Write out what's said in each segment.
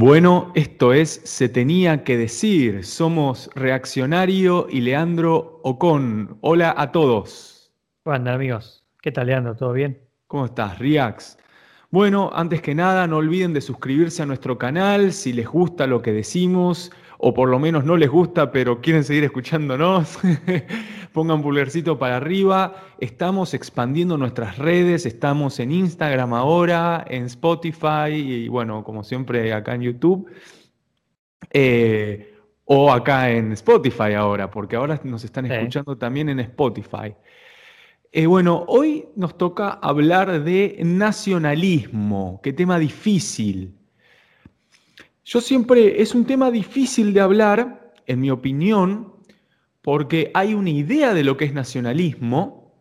Bueno, esto es Se Tenía Que Decir. Somos Reaccionario y Leandro Ocón. Hola a todos. ¿Cómo andan, amigos? ¿Qué tal, Leandro? ¿Todo bien? ¿Cómo estás, Reax? Bueno, antes que nada, no olviden de suscribirse a nuestro canal si les gusta lo que decimos, o por lo menos no les gusta, pero quieren seguir escuchándonos. Pongan pulgarcito para arriba. Estamos expandiendo nuestras redes, estamos en Instagram ahora, en Spotify y bueno, como siempre acá en YouTube. O acá en Spotify ahora, porque ahora nos están escuchando también en Spotify. Bueno, hoy nos toca hablar de nacionalismo. Qué tema difícil. Es un tema difícil de hablar, en mi opinión, porque hay una idea de lo que es nacionalismo,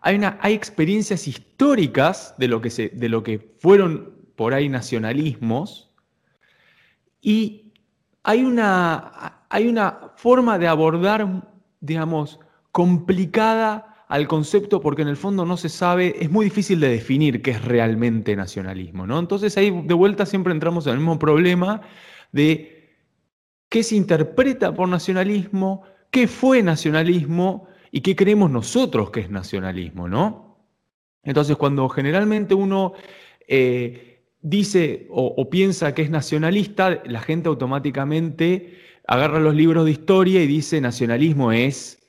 hay experiencias históricas de lo que fueron por ahí nacionalismos, y hay una forma de abordar, digamos, complicada al concepto, porque en el fondo no se sabe, es muy difícil de definir qué es realmente nacionalismo, ¿no? Entonces ahí de vuelta siempre entramos en el mismo problema de qué se interpreta por nacionalismo, qué fue nacionalismo y qué creemos nosotros que es nacionalismo, ¿no? Entonces, cuando generalmente uno dice o piensa que es nacionalista, la gente automáticamente agarra los libros de historia y dice nacionalismo es,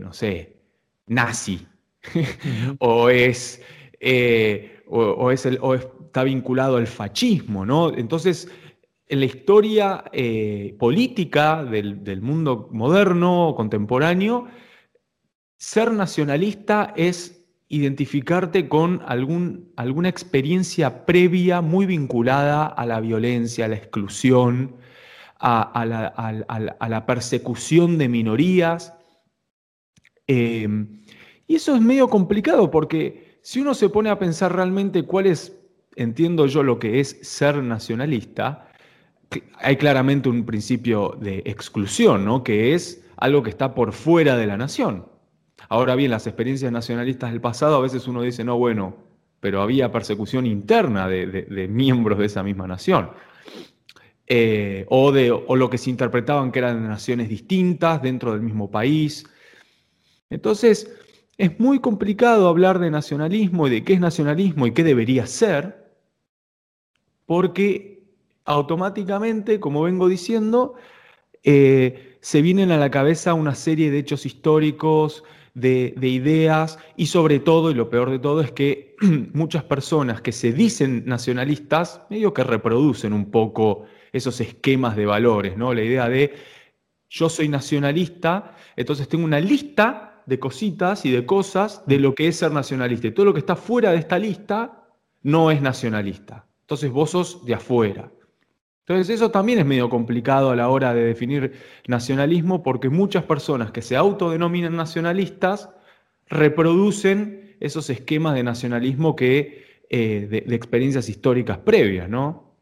no sé, nazi, o está vinculado al fascismo, ¿no? Entonces, en la historia política del mundo moderno, contemporáneo, ser nacionalista es identificarte con alguna experiencia previa muy vinculada a la violencia, a la exclusión, a la persecución de minorías. Y eso es medio complicado porque si uno se pone a pensar realmente cuál es, entiendo yo, lo que es ser nacionalista, hay claramente un principio de exclusión, ¿no? Que es algo que está por fuera de la nación. Ahora bien, las experiencias nacionalistas del pasado, a veces uno dice, no, bueno, pero había persecución interna de miembros de esa misma nación. O lo que se interpretaban que eran naciones distintas dentro del mismo país. Entonces, es muy complicado hablar de nacionalismo y de qué es nacionalismo y qué debería ser, porque automáticamente, como vengo diciendo, se vienen a la cabeza una serie de hechos históricos, de ideas, y sobre todo, y lo peor de todo, es que muchas personas que se dicen nacionalistas, medio que reproducen un poco esos esquemas de valores, ¿no? La idea de yo soy nacionalista, entonces tengo una lista de cositas y de cosas de lo que es ser nacionalista, y todo lo que está fuera de esta lista no es nacionalista. Entonces vos sos de afuera. Entonces eso también es medio complicado a la hora de definir nacionalismo porque muchas personas que se autodenominan nacionalistas reproducen esos esquemas de nacionalismo que, de experiencias históricas previas, ¿no?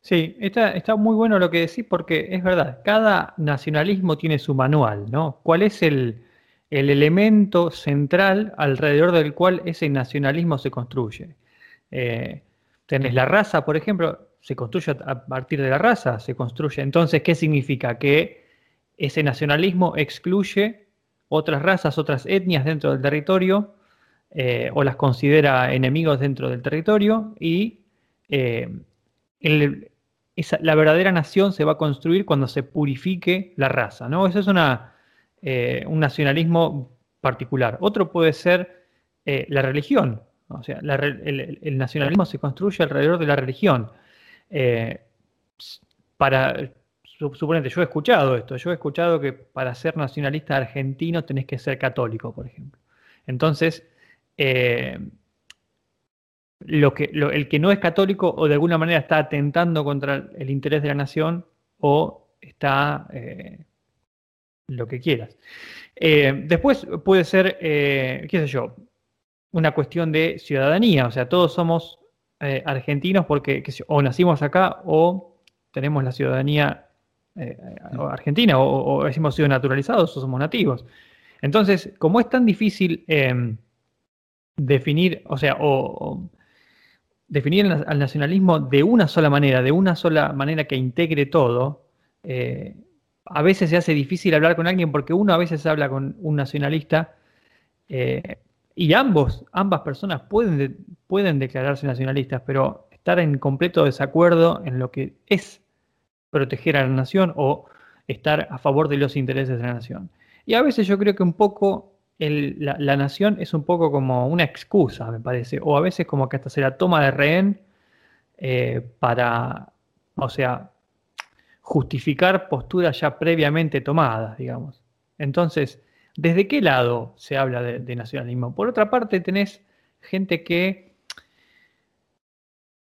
Sí, está muy bueno lo que decís porque es verdad, cada nacionalismo tiene su manual, ¿no? ¿Cuál es el elemento central alrededor del cual ese nacionalismo se construye? Tenés la raza, por ejemplo, se construye a partir de la raza, se construye. Entonces, ¿qué significa? Que ese nacionalismo excluye otras razas, otras etnias dentro del territorio, o las considera enemigos dentro del territorio, y la verdadera nación se va a construir cuando se purifique la raza, ¿no? Eso es un nacionalismo particular. Otro puede ser la religión. O sea, el nacionalismo se construye alrededor de la religión. Suponete, yo he escuchado que para ser nacionalista argentino tenés que ser católico, por ejemplo. Entonces, el que no es católico o de alguna manera está atentando contra el interés de la nación o está lo que quieras. Después puede ser, qué sé yo, una cuestión de ciudadanía, o sea, todos somos argentinos porque o nacimos acá o tenemos la ciudadanía argentina o hemos sido naturalizados o somos nativos. Entonces, como es tan difícil definir, o sea, definir al nacionalismo de una sola manera que integre todo, a veces se hace difícil hablar con alguien porque uno a veces habla con un nacionalista y ambas personas pueden declararse nacionalistas, pero estar en completo desacuerdo en lo que es proteger a la nación o estar a favor de los intereses de la nación. Y a veces yo creo que un poco la nación es un poco como una excusa, me parece, o a veces como que hasta se la toma de rehén para, o sea, justificar posturas ya previamente tomadas, digamos. Entonces, ¿desde qué lado se habla de nacionalismo? Por otra parte, tenés gente que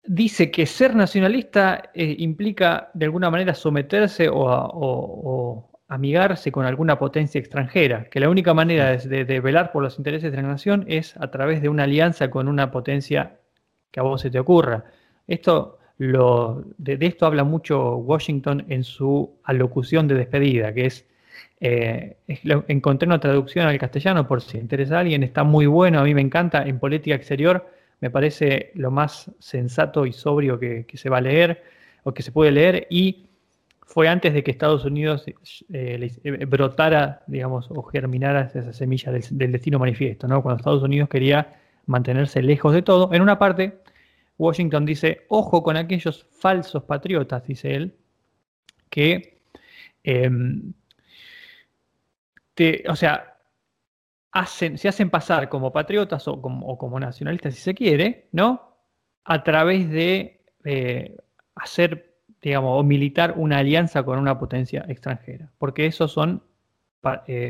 dice que ser nacionalista implica de alguna manera someterse o amigarse con alguna potencia extranjera, que la única manera de velar por los intereses de la nación es a través de una alianza con una potencia que a vos se te ocurra. De esto habla mucho Washington en su alocución de despedida, que es, encontré una traducción al castellano por si interesa a alguien, está muy bueno, a mí me encanta, en política exterior me parece lo más sensato y sobrio que se va a leer o que se puede leer, y fue antes de que Estados Unidos brotara, digamos, o germinara esa semilla del destino manifiesto, ¿no? Cuando Estados Unidos quería mantenerse lejos de todo, en una parte Washington dice, ojo con aquellos falsos patriotas, dice él, que, se hacen pasar como patriotas o como nacionalistas, si se quiere, ¿no? A través de hacer, digamos, o militar una alianza con una potencia extranjera. Porque esos son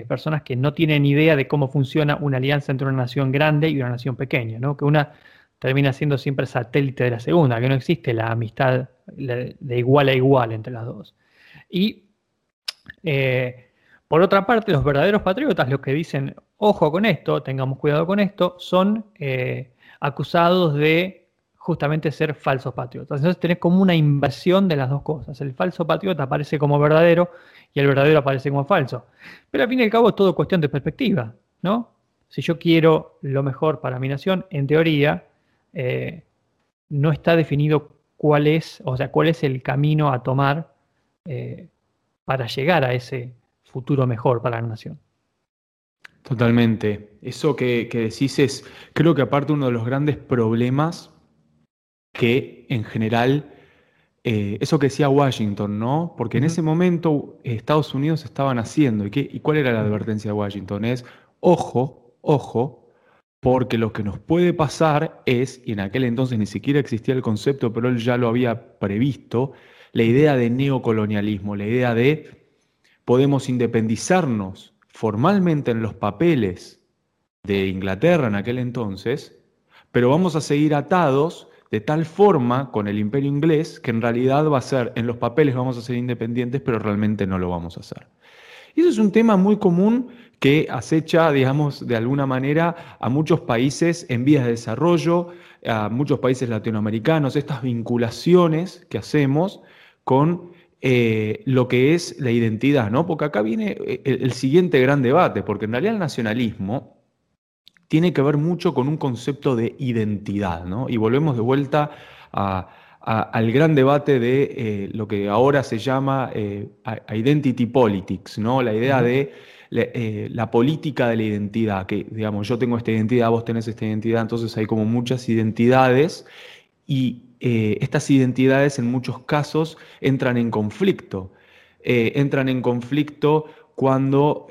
personas que no tienen idea de cómo funciona una alianza entre una nación grande y una nación pequeña, ¿no? Que una termina siendo siempre satélite de la segunda, que no existe la amistad de igual a igual entre las dos. Y, por otra parte, los verdaderos patriotas, los que dicen, ojo con esto, tengamos cuidado con esto, son acusados de justamente ser falsos patriotas. Entonces tenés como una invasión de las dos cosas. El falso patriota aparece como verdadero y el verdadero aparece como falso. Pero al fin y al cabo es todo cuestión de perspectiva, ¿no? Si yo quiero lo mejor para mi nación, en teoría, no está definido cuál es el camino a tomar para llegar a ese futuro mejor para la nación. Totalmente. Eso que decís es, creo que aparte uno de los grandes problemas que en general, eso que decía Washington, ¿no? Porque en ese momento Estados Unidos estaba naciendo. ¿Y cuál era la advertencia de Washington? Es, ojo, porque lo que nos puede pasar es, y en aquel entonces ni siquiera existía el concepto, pero él ya lo había previsto, la idea de neocolonialismo, la idea de podemos independizarnos formalmente en los papeles de Inglaterra en aquel entonces, pero vamos a seguir atados de tal forma con el imperio inglés que en realidad va a ser, en los papeles vamos a ser independientes, pero realmente no lo vamos a hacer. Y eso es un tema muy común que acecha, digamos, de alguna manera a muchos países en vías de desarrollo, a muchos países latinoamericanos, estas vinculaciones que hacemos con lo que es la identidad, ¿no? Porque acá viene el siguiente gran debate, porque en realidad el nacionalismo tiene que ver mucho con un concepto de identidad, ¿no? Y volvemos de vuelta al gran debate de lo que ahora se llama identity politics, ¿no? La idea de la política de la identidad, que digamos yo tengo esta identidad, vos tenés esta identidad, entonces hay como muchas identidades y estas identidades en muchos casos entran en conflicto. Entran en conflicto cuando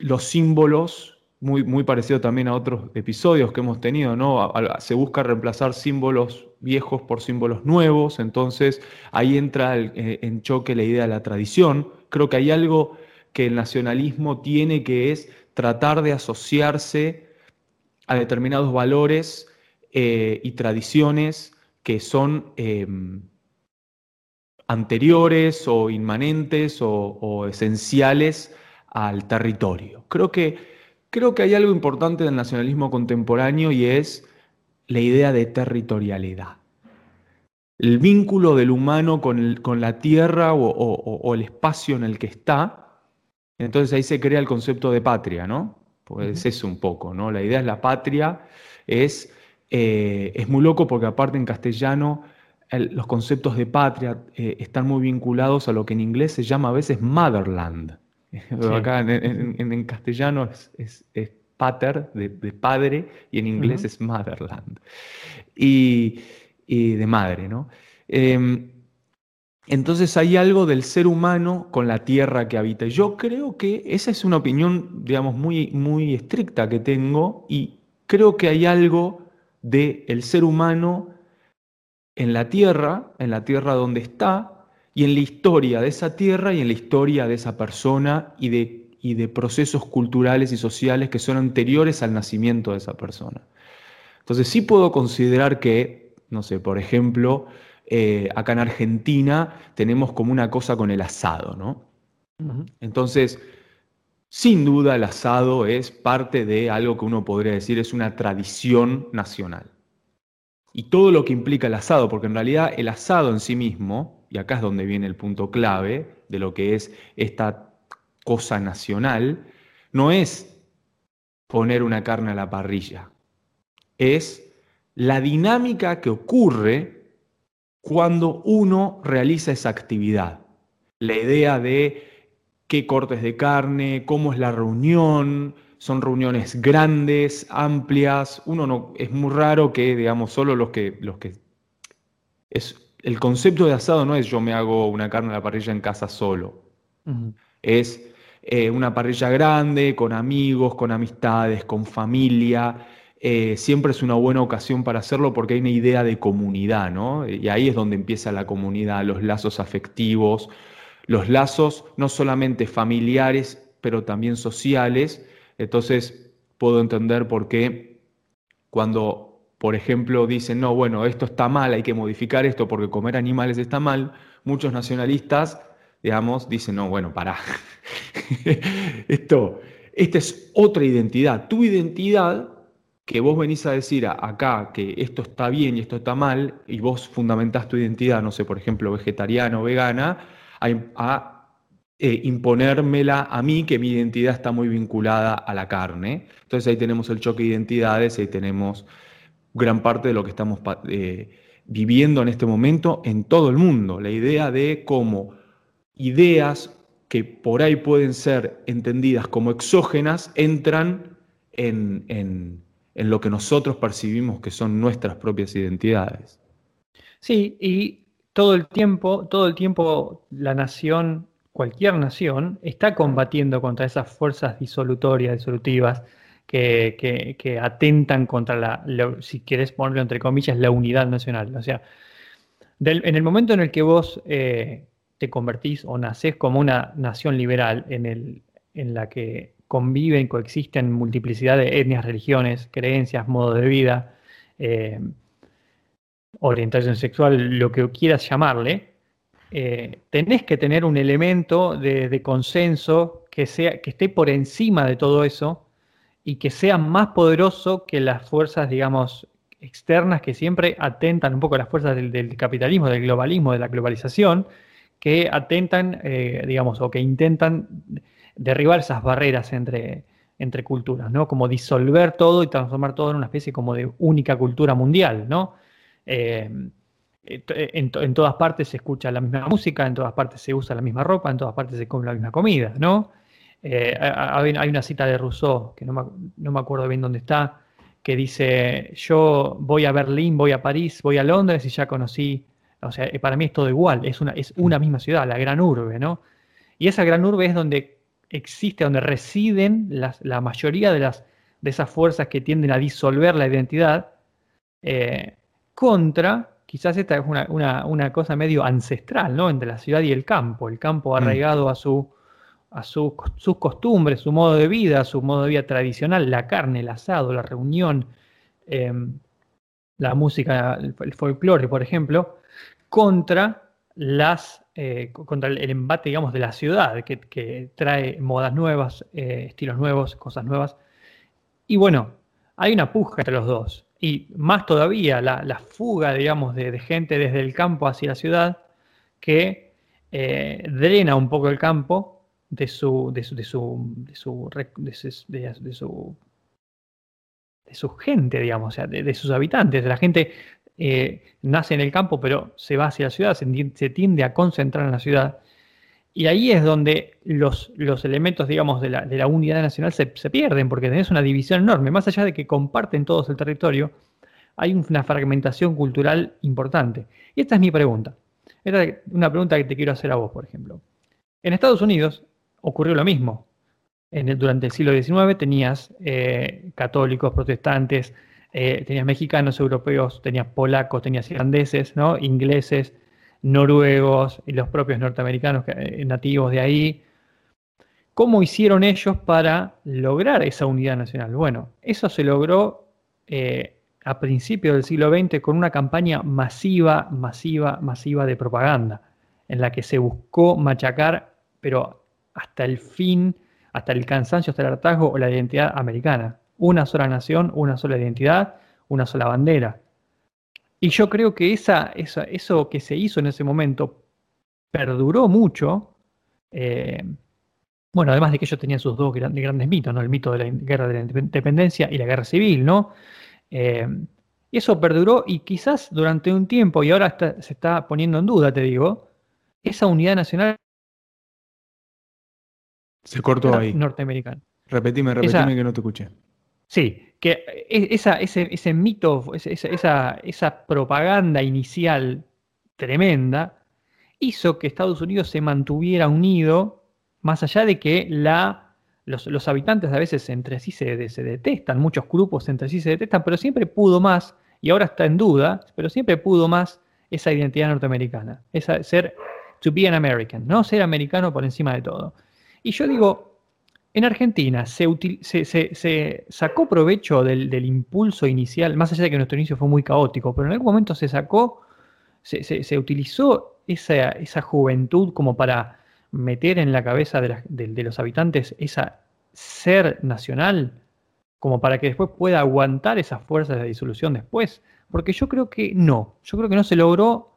los símbolos, muy, muy parecido también a otros episodios que hemos tenido, ¿no? Se busca reemplazar símbolos viejos por símbolos nuevos, entonces ahí entra en choque la idea de la tradición. Creo que hay algo que el nacionalismo tiene que es tratar de asociarse a determinados valores y tradiciones que son anteriores o inmanentes o esenciales al territorio. Creo que hay algo importante del nacionalismo contemporáneo y es la idea de territorialidad. El vínculo del humano con la tierra o el espacio en el que está. Entonces ahí se crea el concepto de patria, ¿no? Pues eso un poco, ¿no? La idea es la patria, es Es muy loco porque aparte en castellano los conceptos de patria están muy vinculados a lo que en inglés se llama a veces motherland. Sí. Acá en castellano es pater, de padre, y en inglés es motherland. Y de madre, ¿no? Entonces hay algo del ser humano con la tierra que habita. Yo creo que esa es una opinión, digamos, muy, muy estricta que tengo, y creo que hay algo del ser humano en la tierra donde está, y en la historia de esa tierra y en la historia de esa persona y de procesos culturales y sociales que son anteriores al nacimiento de esa persona. Entonces sí puedo considerar que, no sé, por ejemplo... acá en Argentina tenemos como una cosa con el asado, ¿no? Entonces, sin duda el asado es parte de algo que uno podría decir es una tradición nacional. Y todo lo que implica el asado, porque en realidad el asado en sí mismo, y acá es donde viene el punto clave de lo que es esta cosa nacional, no es poner una carne a la parrilla, es la dinámica que ocurre cuando uno realiza esa actividad. La idea de qué cortes de carne, cómo es la reunión, son reuniones grandes, amplias. Es muy raro que, digamos, solo los que el concepto de asado no es yo me hago una carne a la parrilla en casa solo. Es una parrilla grande, con amigos, con amistades, con familia. Siempre es una buena ocasión para hacerlo porque hay una idea de comunidad, ¿no? Y ahí es donde empieza la comunidad, los lazos afectivos, los lazos no solamente familiares, pero también sociales. Entonces puedo entender por qué cuando, por ejemplo, dicen, no, bueno, esto está mal, hay que modificar esto porque comer animales está mal, muchos nacionalistas, digamos, dicen, no, bueno, pará, esta es otra identidad, tu identidad... que vos venís a decir acá que esto está bien y esto está mal, y vos fundamentás tu identidad, no sé, por ejemplo, vegetariano o vegana, a imponérmela a mí, que mi identidad está muy vinculada a la carne. Entonces ahí tenemos el choque de identidades, ahí tenemos gran parte de lo que estamos viviendo en este momento en todo el mundo. La idea de cómo ideas que por ahí pueden ser entendidas como exógenas entran en lo que nosotros percibimos que son nuestras propias identidades. Sí, y todo el tiempo la nación, cualquier nación, está combatiendo contra esas fuerzas disolutivas que atentan contra la, si querés ponerlo entre comillas, la unidad nacional. O sea, en el momento en el que vos te convertís o nacés como una nación liberal en la que conviven, coexisten multiplicidad de etnias, religiones, creencias, modos de vida, orientación sexual, lo que quieras llamarle, tenés que tener un elemento de consenso que esté por encima de todo eso y que sea más poderoso que las fuerzas, digamos, externas que siempre atentan un poco a las fuerzas del capitalismo, del globalismo, de la globalización, que atentan, digamos, o que intentan... derribar esas barreras entre culturas, ¿no? Como disolver todo y transformar todo en una especie como de única cultura mundial, ¿no? En todas partes se escucha la misma música, en todas partes se usa la misma ropa, en todas partes se come la misma comida, ¿no? Hay una cita de Rousseau, que no me acuerdo bien dónde está, que dice, yo voy a Berlín, voy a París, voy a Londres y ya conocí, o sea, para mí es todo igual, es una misma ciudad, la gran urbe, ¿no? Y esa gran urbe es donde residen la mayoría de esas fuerzas que tienden a disolver la identidad, contra, quizás esta es una cosa medio ancestral, ¿no? Entre la ciudad y el campo arraigado a sus costumbres, su modo de vida tradicional, la carne, el asado, la reunión, la música, el folclore, por ejemplo, contra el embate, digamos, de la ciudad, que trae modas nuevas, estilos nuevos, cosas nuevas. Y bueno, hay una puja entre los dos. Y más todavía, la fuga, digamos, de gente desde el campo hacia la ciudad, que drena un poco el campo de su de su gente, digamos, o sea, de sus habitantes. La gente nace en el campo, pero se va hacia la ciudad, se tiende a concentrar en la ciudad. Y ahí es donde los elementos, digamos, de la unidad nacional se pierden, porque tenés una división enorme. Más allá de que comparten todos el territorio, hay una fragmentación cultural importante. Y esta es mi pregunta. Esta es una pregunta que te quiero hacer a vos, por ejemplo. En Estados Unidos ocurrió lo mismo. Durante el siglo XIX tenías católicos, protestantes, tenías mexicanos, europeos, tenías polacos, tenías irlandeses, ¿no? Ingleses, noruegos y los propios norteamericanos nativos de ahí. ¿Cómo hicieron ellos para lograr esa unidad nacional? Bueno, eso se logró a principios del siglo XX con una campaña masiva de propaganda, en la que se buscó machacar, pero hasta el fin, hasta el cansancio, hasta el hartazgo, o la identidad americana. Una sola nación, una sola identidad, una sola bandera. Y yo creo que eso que se hizo en ese momento perduró mucho. Bueno, además de que ellos tenían sus dos grandes mitos, ¿no? El mito de la guerra de la independencia y la guerra civil, ¿no? Eso perduró, y quizás durante un tiempo, y ahora se está poniendo en duda, te digo, esa unidad nacional. Se cortó ahí. Norteamericana. Repetime que no te escuché. Sí, que ese mito, esa propaganda inicial tremenda hizo que Estados Unidos se mantuviera unido, más allá de que los habitantes a veces entre sí se detestan, muchos grupos entre sí se detestan, pero siempre pudo más, y ahora está en duda, pero siempre pudo más esa identidad norteamericana, esa ser to be an American, ¿no? Ser americano por encima de todo. Y yo digo, en Argentina se sacó provecho del impulso inicial, más allá de que nuestro inicio fue muy caótico, pero en algún momento se utilizó esa juventud como para meter en la cabeza de los habitantes esa ser nacional, como para que después pueda aguantar esas fuerzas de disolución después. Porque yo creo que no se logró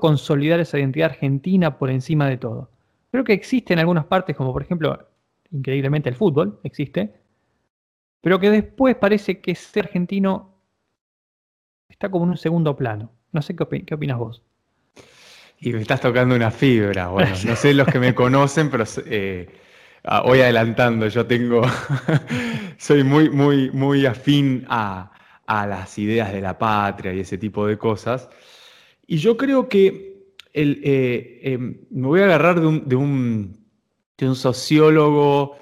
consolidar esa identidad argentina por encima de todo. Creo que existe en algunas partes, como por ejemplo, increíblemente el fútbol existe, pero que después parece que ser argentino está como en un segundo plano. No sé qué opinas vos. Y me estás tocando una fibra. Bueno, no sé los que me conocen, pero voy adelantando. Yo soy muy, muy, muy afín a las ideas de la patria y ese tipo de cosas. Y yo creo que me voy a agarrar de un sociólogo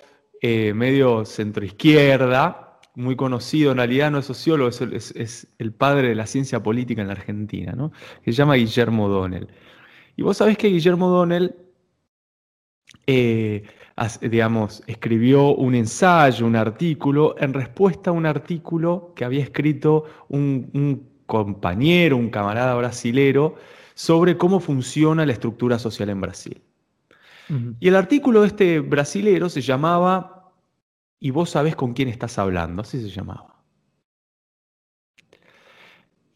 medio centroizquierda, muy conocido, en realidad no es sociólogo, es el padre de la ciencia política en la Argentina, ¿no? Que se llama Guillermo O'Donnell. Y vos sabés que Guillermo O'Donnell, digamos, escribió un ensayo, un artículo, en respuesta a un artículo que había escrito un compañero, un camarada brasilero, sobre cómo funciona la estructura social en Brasil. Y el artículo de este brasilero se llamaba "Y vos sabés con quién estás hablando", así se llamaba.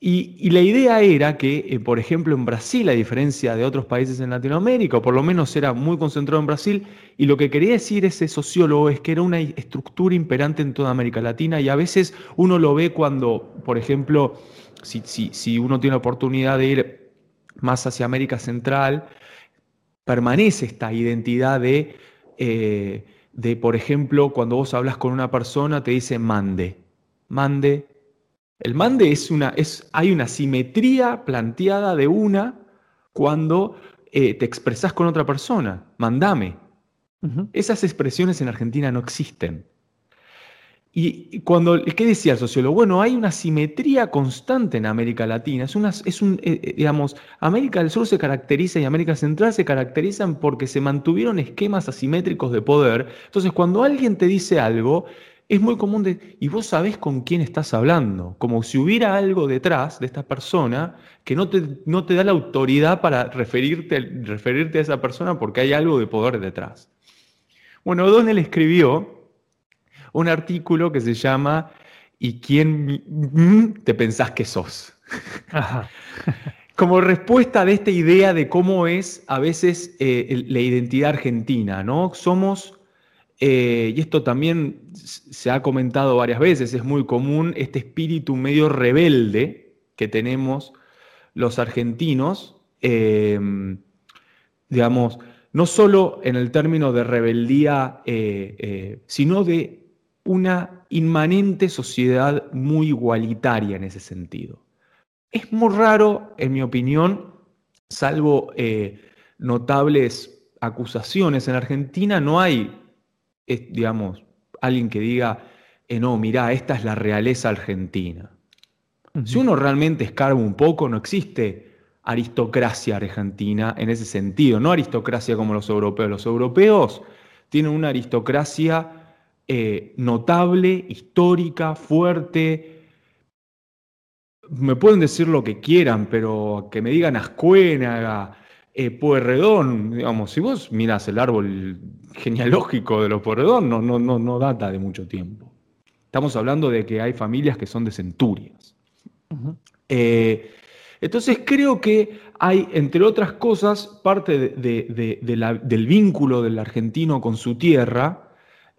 Y la idea era que, por ejemplo, en Brasil, a diferencia de otros países en Latinoamérica, o por lo menos era muy concentrado en Brasil, y lo que quería decir ese sociólogo es que era una estructura imperante en toda América Latina, y a veces uno lo ve cuando, por ejemplo, si uno tiene la oportunidad de ir más hacia América Central, permanece esta identidad de, por ejemplo, cuando vos hablas con una persona te dice mande. El mande hay una simetría planteada de una cuando te expresás con otra persona, mandame. Uh-huh. Esas expresiones en Argentina no existen. Y cuando, ¿qué decía el sociólogo? Bueno, hay una simetría constante en América Latina. Digamos, América del Sur se caracteriza y América Central se caracterizan porque se mantuvieron esquemas asimétricos de poder. Entonces, cuando alguien te dice algo, es muy común y vos sabés con quién estás hablando. Como si hubiera algo detrás de esta persona que no te da la autoridad para referirte a esa persona porque hay algo de poder detrás. Bueno, O'Donnell escribió un artículo que se llama "¿Y quién te pensás que sos?". Ajá. Como respuesta de esta idea de cómo es a veces la identidad argentina, ¿no? Somos Y esto también se ha comentado varias veces, es muy común este espíritu medio rebelde que tenemos los argentinos, digamos, no solo en el término de rebeldía, sino de una inmanente sociedad muy igualitaria en ese sentido. Es muy raro, en mi opinión, salvo notables acusaciones en Argentina, no hay... digamos, alguien que diga, no, mirá, esta es la realeza argentina. Uh-huh. Si uno realmente escarba un poco, no existe aristocracia argentina en ese sentido, no aristocracia como los europeos. Los europeos tienen una aristocracia notable, histórica, fuerte. Me pueden decir lo que quieran, pero que me digan Ascuénaga, Pueyrredón, digamos, si vos mirás el árbol genealógico de los Pueyrredón, no data de mucho tiempo. Estamos hablando de que hay familias que son de centurias. Uh-huh. Entonces creo que hay, entre otras cosas, parte del vínculo del argentino con su tierra,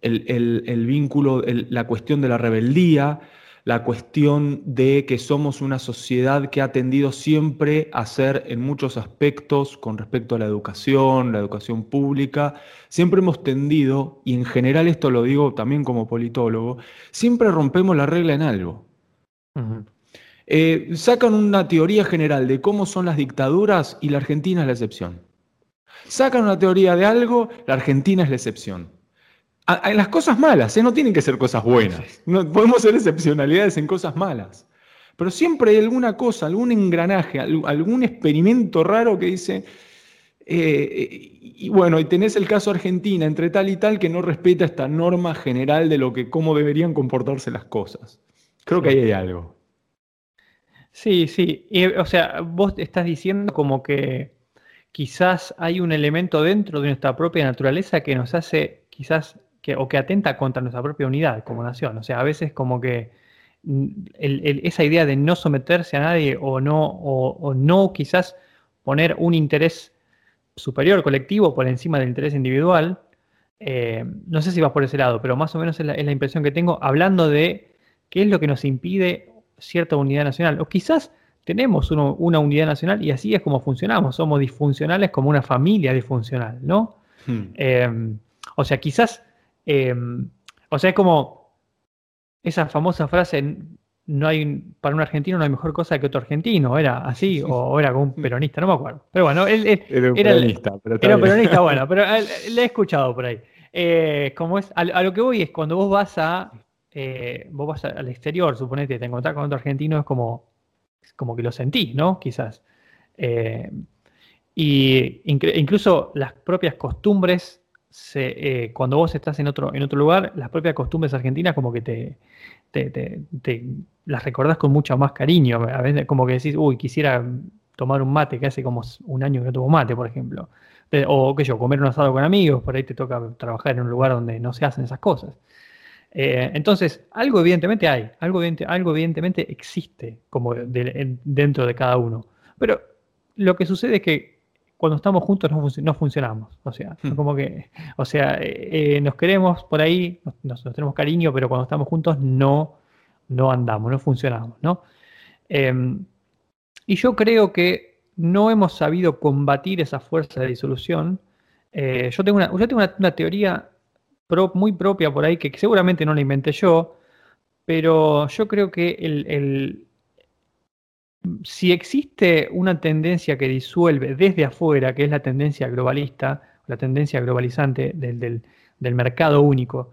el vínculo, la cuestión de la rebeldía, la cuestión de que somos una sociedad que ha tendido siempre a ser, en muchos aspectos, con respecto a la educación pública, siempre hemos tendido, y en general esto lo digo también como politólogo, siempre rompemos la regla en algo. Uh-huh. Sacan una teoría general de cómo son las dictaduras y la Argentina es la excepción. Sacan una teoría de algo, la Argentina es la excepción. En las cosas malas, no tienen que ser cosas buenas. No, podemos ser excepcionalidades en cosas malas. Pero siempre hay alguna cosa, algún engranaje, algún experimento raro que dice... y bueno, y tenés el caso Argentina, entre tal y tal, que no respeta esta norma general de lo que, cómo deberían comportarse las cosas. Creo que ahí hay algo. Sí, sí. O sea, vos estás diciendo como que quizás hay un elemento dentro de nuestra propia naturaleza que nos hace quizás... que atenta contra nuestra propia unidad como nación. O sea, a veces como que esa idea de no someterse a nadie o no quizás poner un interés superior colectivo por encima del interés individual, no sé si vas por ese lado, pero más o menos es la impresión que tengo hablando de qué es lo que nos impide cierta unidad nacional. O quizás tenemos una unidad nacional y así es como funcionamos, somos disfuncionales como una familia disfuncional, ¿no? Hmm. O sea, quizás... o sea, es como esa famosa frase, no hay, para un argentino no hay mejor cosa que otro argentino, era así, o era como un peronista, no me acuerdo. Pero bueno, él era un peronista, bueno, pero le he escuchado por ahí. Como es, a lo que voy es, cuando vos vas al exterior, suponete, te encontrás con otro argentino, es como que lo sentís, ¿no? Quizás. Y incluso las propias costumbres... cuando vos estás en otro lugar, las propias costumbres argentinas como que te las recordás con mucho más cariño. A veces como que decís, uy, quisiera tomar un mate, que hace como un año que no tomo mate, por ejemplo. O qué sé yo, comer un asado con amigos, por ahí te toca trabajar en un lugar donde no se hacen esas cosas. Entonces, algo evidentemente hay, algo evidentemente existe como dentro de cada uno. Pero lo que sucede es que cuando estamos juntos no funcionamos, o sea, como que, o sea, nos queremos por ahí, nos tenemos cariño, pero cuando estamos juntos no andamos, no funcionamos, ¿no? Y yo creo que no hemos sabido combatir esa fuerza de disolución. Yo tengo una teoría muy propia por ahí, que seguramente no la inventé yo, pero yo creo que si existe una tendencia que disuelve desde afuera, que es la tendencia globalista, la tendencia globalizante del mercado único,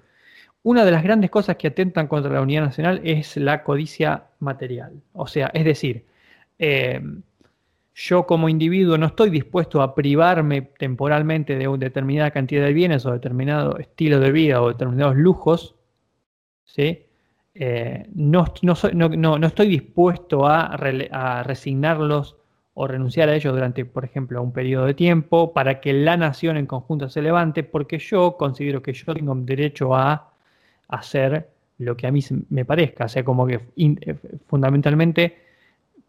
una de las grandes cosas que atentan contra la unidad nacional es la codicia material. O sea, es decir, yo como individuo no estoy dispuesto a privarme temporalmente de una determinada cantidad de bienes o determinado estilo de vida o determinados lujos, ¿sí? No estoy dispuesto a resignarlos o renunciar a ellos durante, por ejemplo, un periodo de tiempo para que la nación en conjunto se levante, porque yo considero que yo tengo derecho a hacer lo que a mí me parezca. O sea, como que fundamentalmente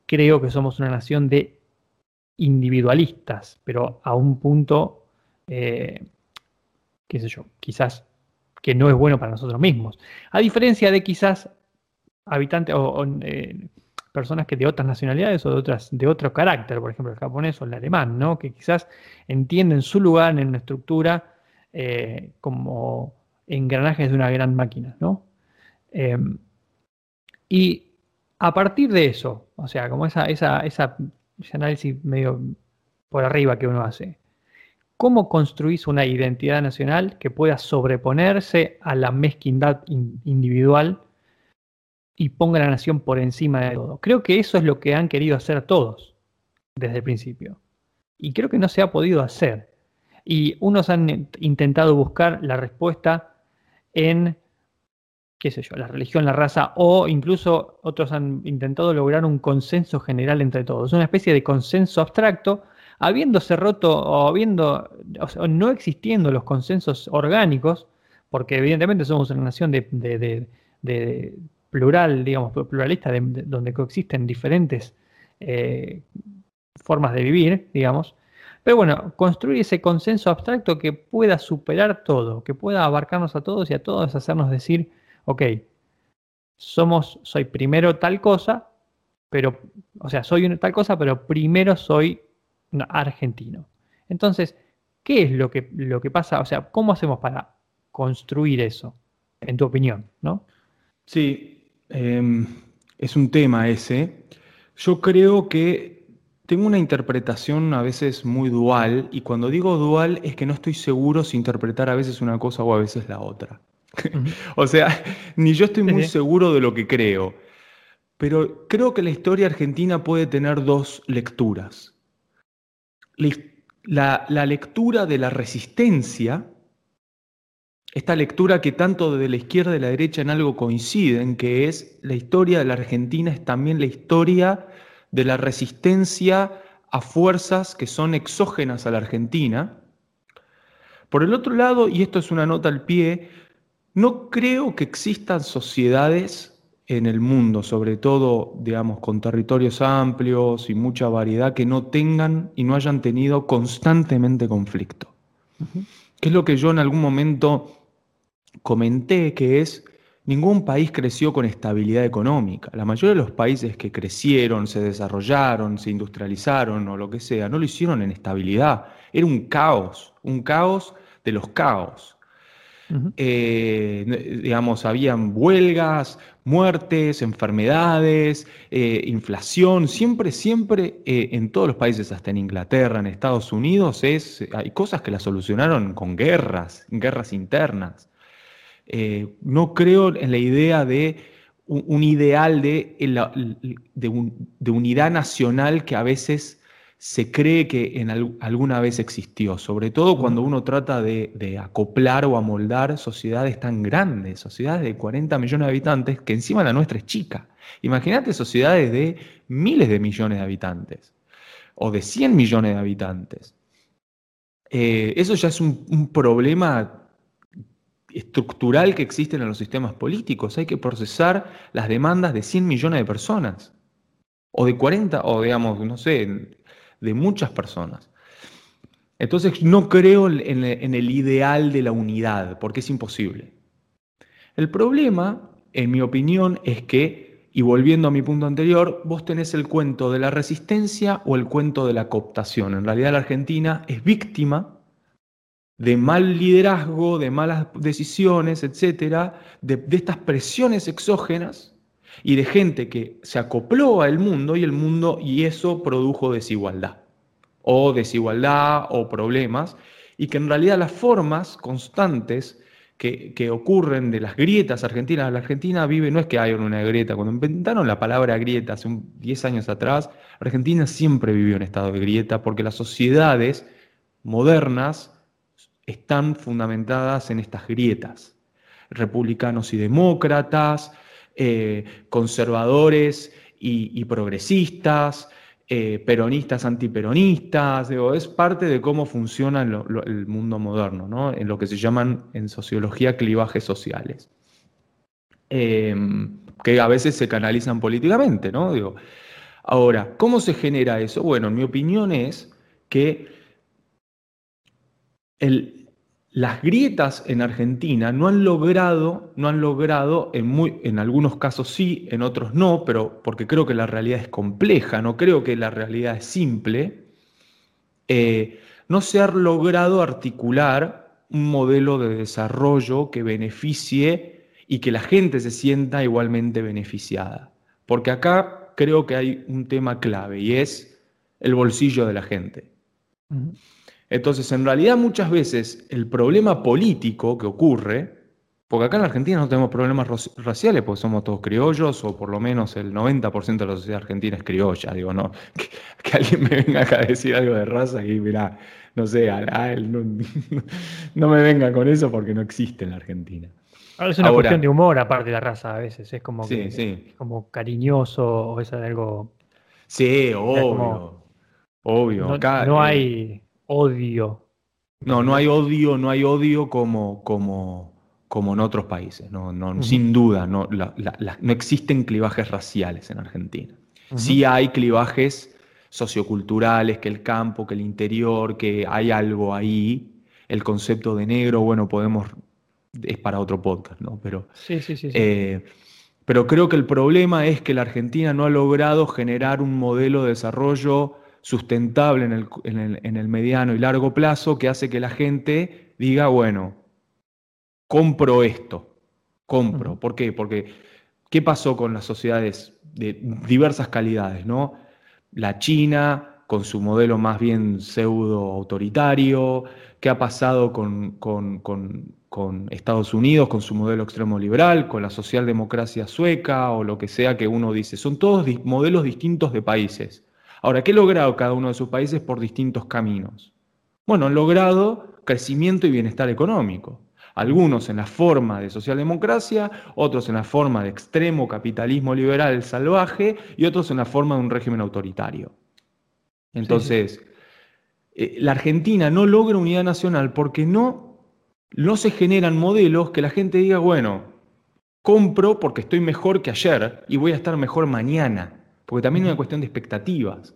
creo que somos una nación de individualistas, pero a un punto, qué sé yo, quizás que no es bueno para nosotros mismos. A diferencia de quizás habitantes o personas que de otras nacionalidades o de otro carácter, por ejemplo el japonés o el alemán, ¿no? Que quizás entienden su lugar en una estructura como engranajes de una gran máquina, ¿no? Y a partir de eso, o sea, como ese análisis medio por arriba que uno hace, ¿cómo construís una identidad nacional que pueda sobreponerse a la mezquindad individual y ponga a la nación por encima de todo? Creo que eso es lo que han querido hacer todos desde el principio. Y creo que no se ha podido hacer. Y unos han intentado buscar la respuesta en, qué sé yo, la religión, la raza, o incluso otros han intentado lograr un consenso general entre todos. Una especie de consenso abstracto, habiéndose roto o no existiendo los consensos orgánicos, porque evidentemente somos una nación de plural, digamos, pluralista, donde coexisten diferentes formas de vivir, digamos. Pero bueno, construir ese consenso abstracto que pueda superar todo, que pueda abarcarnos a todos y a todos hacernos decir, ok, soy primero tal cosa, pero, o sea, soy una tal cosa, pero primero soy argentino. Entonces, ¿qué es lo que pasa? O sea, ¿cómo hacemos para construir eso? En tu opinión, ¿no? Sí, es un tema ese. Yo creo que tengo una interpretación a veces muy dual, y cuando digo dual es que no estoy seguro si interpretar a veces una cosa o a veces la otra. O sea, ni yo estoy muy seguro de lo que creo, pero creo que la historia argentina puede tener dos lecturas. La lectura de la resistencia, esta lectura que tanto de la izquierda y la derecha en algo coinciden, que es la historia de la Argentina es también la historia de la resistencia a fuerzas que son exógenas a la Argentina. Por el otro lado, y esto es una nota al pie, no creo que existan sociedades en el mundo, sobre todo, digamos, con territorios amplios y mucha variedad, que no tengan y no hayan tenido constantemente conflicto. Uh-huh. Que es lo que yo en algún momento comenté, que es, ningún país creció con estabilidad económica. La mayoría de los países que crecieron, se desarrollaron, se industrializaron o lo que sea, no lo hicieron en estabilidad. Era un caos de los caos. Uh-huh. Digamos, habían huelgas, muertes, enfermedades, inflación, siempre, en todos los países, hasta en Inglaterra, en Estados Unidos, hay cosas que las solucionaron con guerras internas. No creo en la idea de un ideal de unidad nacional que a veces se cree que alguna vez existió, sobre todo cuando uno trata de acoplar o amoldar sociedades tan grandes, sociedades de 40 millones de habitantes, que encima la nuestra es chica. Imagínate sociedades de miles de millones de habitantes, o de 100 millones de habitantes. Eso ya es un problema estructural que existe en los sistemas políticos. Hay que procesar las demandas de 100 millones de personas, o de 40, o digamos, no sé, de muchas personas. Entonces no creo en el ideal de la unidad, porque es imposible. El problema, en mi opinión, es que, y volviendo a mi punto anterior, vos tenés el cuento de la resistencia o el cuento de la cooptación. En realidad la Argentina es víctima de mal liderazgo, de malas decisiones, etcétera, de estas presiones exógenas y de gente que se acopló al mundo y eso produjo desigualdad o problemas, y que en realidad las formas constantes que ocurren de las grietas argentinas, la Argentina vive, no es que haya una grieta, cuando inventaron la palabra grieta hace 10 años atrás, Argentina siempre vivió en estado de grieta porque las sociedades modernas están fundamentadas en estas grietas, republicanos y demócratas, conservadores y progresistas, peronistas, antiperonistas, es parte de cómo funciona el mundo moderno, ¿no? En lo que se llaman en sociología clivajes sociales, que a veces se canalizan políticamente, ¿no? Ahora, ¿cómo se genera eso? Bueno, mi opinión es que las grietas en Argentina no han logrado en algunos casos sí, en otros no, pero porque creo que la realidad es compleja, no creo que la realidad es simple, no se ha logrado articular un modelo de desarrollo que beneficie y que la gente se sienta igualmente beneficiada. Porque acá creo que hay un tema clave y es el bolsillo de la gente. Uh-huh. Entonces, en realidad muchas veces el problema político que ocurre, porque acá en Argentina no tenemos problemas raciales porque somos todos criollos, o por lo menos el 90% de la sociedad argentina es criolla, digo, no, que alguien me venga acá a decir algo de raza y mirá, no sé, a él, no me venga con eso porque no existe en la Argentina. Es una cuestión de humor aparte de la raza a veces, es como, sí, que, sí, como cariñoso o es algo... Sí, obvio, como, obvio. No, acá, no hay... odio. No hay odio como en otros países. No. Sin duda, no existen clivajes raciales en Argentina. Uh-huh. Sí hay clivajes socioculturales, que el campo, que el interior, que hay algo ahí. El concepto de negro, bueno, es para otro podcast, ¿no? Pero, sí. Pero creo que el problema es que la Argentina no ha logrado generar un modelo de desarrollo sustentable en el mediano y largo plazo, que hace que la gente diga, bueno, compro esto, compro. Uh-huh. ¿Por qué? Porque, ¿qué pasó con las sociedades de diversas calidades, no? La China, con su modelo más bien pseudo-autoritario, ¿qué ha pasado con Estados Unidos, con su modelo extremo liberal, con la socialdemocracia sueca, o lo que sea que uno dice? Son todos modelos distintos de países. Ahora, ¿qué ha logrado cada uno de sus países por distintos caminos? Bueno, han logrado crecimiento y bienestar económico. Algunos en la forma de socialdemocracia, otros en la forma de extremo capitalismo liberal salvaje y otros en la forma de un régimen autoritario. Entonces, la Argentina no logra unidad nacional porque no se generan modelos que la gente diga, bueno, compro porque estoy mejor que ayer y voy a estar mejor mañana. Porque también es una cuestión de expectativas.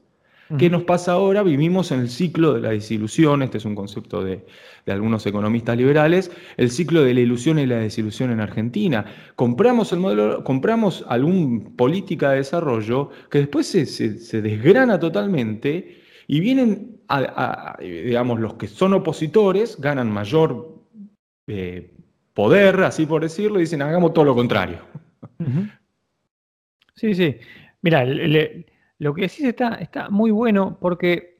¿Qué nos pasa ahora? Vivimos en el ciclo de la desilusión, este es un concepto de algunos economistas liberales, el ciclo de la ilusión y la desilusión en Argentina. Compramos alguna política de desarrollo que después se desgrana totalmente y vienen, digamos, los que son opositores, ganan mayor poder, así por decirlo, y dicen, hagamos todo lo contrario. Uh-huh. Sí, sí. Mirá, lo que decís está muy bueno porque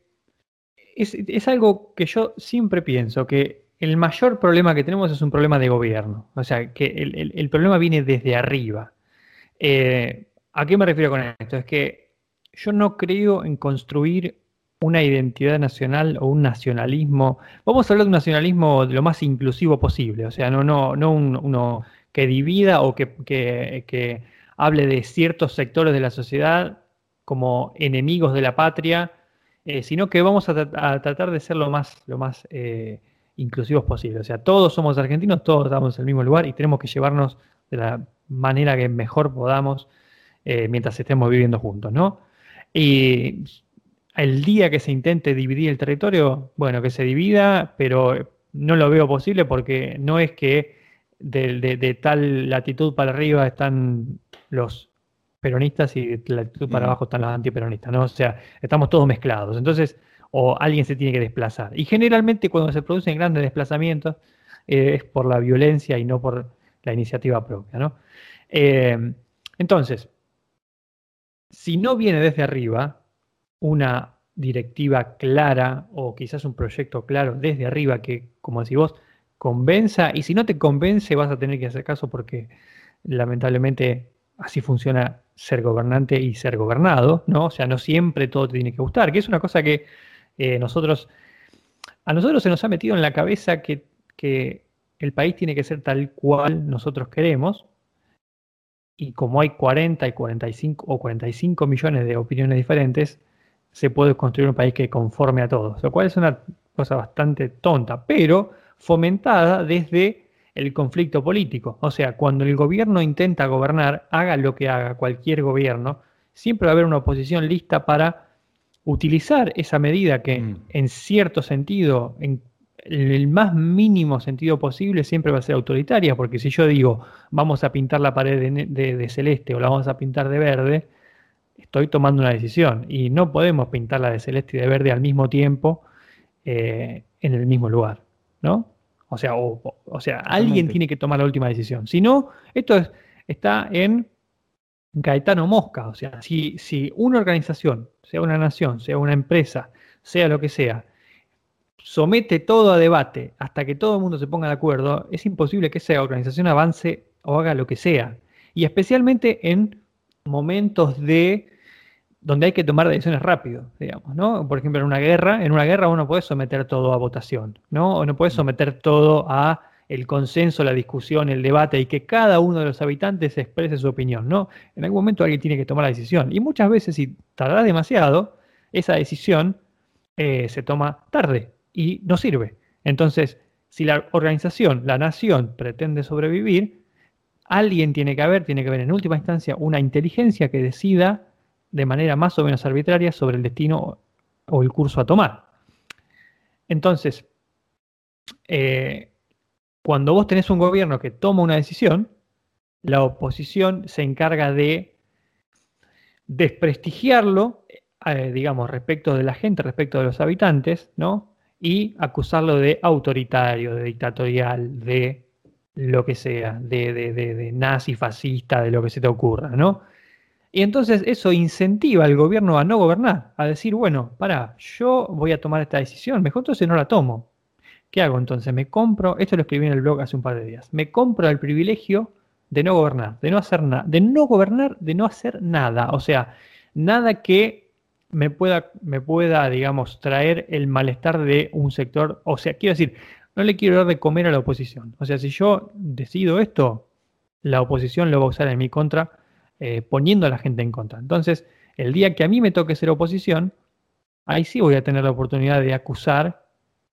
es algo que yo siempre pienso, que el mayor problema que tenemos es un problema de gobierno. O sea, que el problema viene desde arriba. ¿A qué me refiero con esto? Es que yo no creo en construir una identidad nacional o un nacionalismo. Vamos a hablar de un nacionalismo de lo más inclusivo posible. O sea, no uno que divida o que hable de ciertos sectores de la sociedad como enemigos de la patria, sino que vamos a tratar de ser lo más inclusivos posible. O sea, todos somos argentinos, todos estamos en el mismo lugar y tenemos que llevarnos de la manera que mejor podamos mientras estemos viviendo juntos, ¿no? Y el día que se intente dividir el territorio, bueno, que se divida, pero no lo veo posible porque no es que de tal latitud para arriba están los peronistas y de la actitud para abajo están los antiperonistas, ¿no? O sea, estamos todos mezclados. Entonces, o alguien se tiene que desplazar. Y generalmente cuando se producen grandes desplazamientos es por la violencia y no por la iniciativa propia, ¿no? Entonces, si no viene desde arriba una directiva clara o quizás un proyecto claro desde arriba que, como decís vos, convenza, y si no te convence vas a tener que hacer caso porque lamentablemente así funciona ser gobernante y ser gobernado, ¿no? O sea, no siempre todo te tiene que gustar, que es una cosa que a nosotros se nos ha metido en la cabeza que el país tiene que ser tal cual nosotros queremos, y como hay 40 y 45 o 45 millones de opiniones diferentes, se puede construir un país que conforme a todos, lo cual es una cosa bastante tonta, pero fomentada desde el conflicto político. O sea, cuando el gobierno intenta gobernar, haga lo que haga cualquier gobierno, siempre va a haber una oposición lista para utilizar esa medida que en cierto sentido el más mínimo sentido posible siempre va a ser autoritaria, porque si yo digo vamos a pintar la pared de celeste o la vamos a pintar de verde, estoy tomando una decisión y no podemos pintarla de celeste y de verde al mismo tiempo en el mismo lugar, ¿no? O sea, alguien tiene que tomar la última decisión. Si no, esto está en Gaetano Mosca. O sea, si una organización, sea una nación, sea una empresa, sea lo que sea, somete todo a debate hasta que todo el mundo se ponga de acuerdo, es imposible que esa organización avance o haga lo que sea. Y especialmente en momentos donde hay que tomar decisiones rápido, digamos, ¿no? Por ejemplo, en una guerra vos no podés someter todo a votación, ¿no? O no podés someter todo a el consenso, la discusión, el debate, y que cada uno de los habitantes exprese su opinión, ¿no? En algún momento alguien tiene que tomar la decisión. Y muchas veces, si tardás demasiado, esa decisión se toma tarde y no sirve. Entonces, si la organización, la nación, pretende sobrevivir, alguien tiene que haber en última instancia una inteligencia que decida de manera más o menos arbitraria sobre el destino o el curso a tomar. Entonces, cuando vos tenés un gobierno que toma una decisión, la oposición se encarga de desprestigiarlo, digamos, respecto de la gente, respecto de los habitantes, ¿no? Y acusarlo de autoritario, de dictatorial, de lo que sea, de nazi, fascista, de lo que se te ocurra, ¿no? Y entonces eso incentiva al gobierno a no gobernar, a decir, bueno, pará, yo voy a tomar esta decisión, mejor entonces no la tomo. ¿Qué hago entonces? Me compro, esto lo escribí en el blog hace un par de días, me compro el privilegio de no gobernar, de no hacer nada. O sea, nada que me pueda, digamos, traer el malestar de un sector. O sea, quiero decir, no le quiero dar de comer a la oposición. O sea, si yo decido esto, la oposición lo va a usar en mi contra, poniendo a la gente en contra. Entonces, el día que a mí me toque ser oposición, ahí sí voy a tener la oportunidad de acusar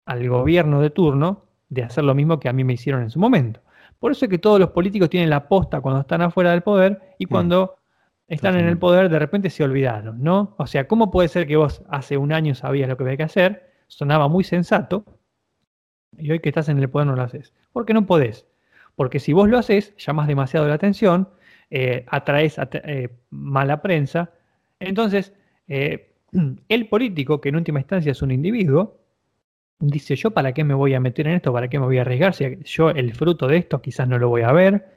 al gobierno de turno de hacer lo mismo que a mí me hicieron en su momento. Por eso es que todos los políticos tienen la posta cuando están afuera del poder, y cuando están en el poder de repente se olvidaron, ¿no? O sea, ¿cómo puede ser que vos hace un año sabías lo que había que hacer, sonaba muy sensato, y hoy que estás en el poder no lo haces? Porque no podés. Porque si vos lo haces, llamás demasiado la atención, atraes mala prensa. Entonces, el político, que en última instancia es un individuo, dice, yo para qué me voy a meter en esto, para qué me voy a arriesgar, si yo el fruto de esto quizás no lo voy a ver,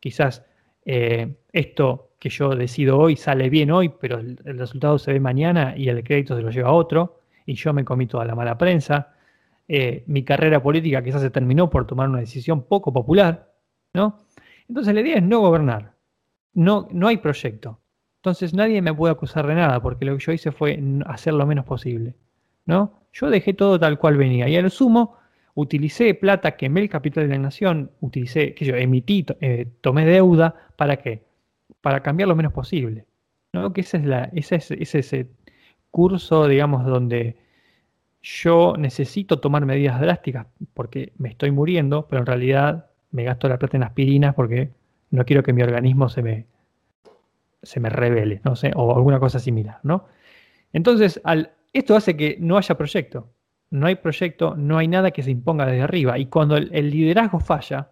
quizás esto que yo decido hoy sale bien hoy, pero el resultado se ve mañana y el crédito se lo lleva a otro, y yo me comí toda la mala prensa, mi carrera política quizás se terminó por tomar una decisión poco popular, ¿no? Entonces la idea es no gobernar. No hay proyecto. Entonces nadie me puede acusar de nada, porque lo que yo hice fue hacer lo menos posible, ¿no? Yo dejé todo tal cual venía. Y a lo sumo, utilicé plata, quemé el capital de la nación, tomé deuda, ¿para qué? Para cambiar lo menos posible, ¿no? Que ese curso, digamos, donde yo necesito tomar medidas drásticas porque me estoy muriendo, pero en realidad me gasto la plata en aspirinas porque no quiero que mi organismo se me revele, no sé, o alguna cosa similar, ¿no? Entonces, esto hace que no haya proyecto. No hay proyecto, no hay nada que se imponga desde arriba. Y cuando el liderazgo falla,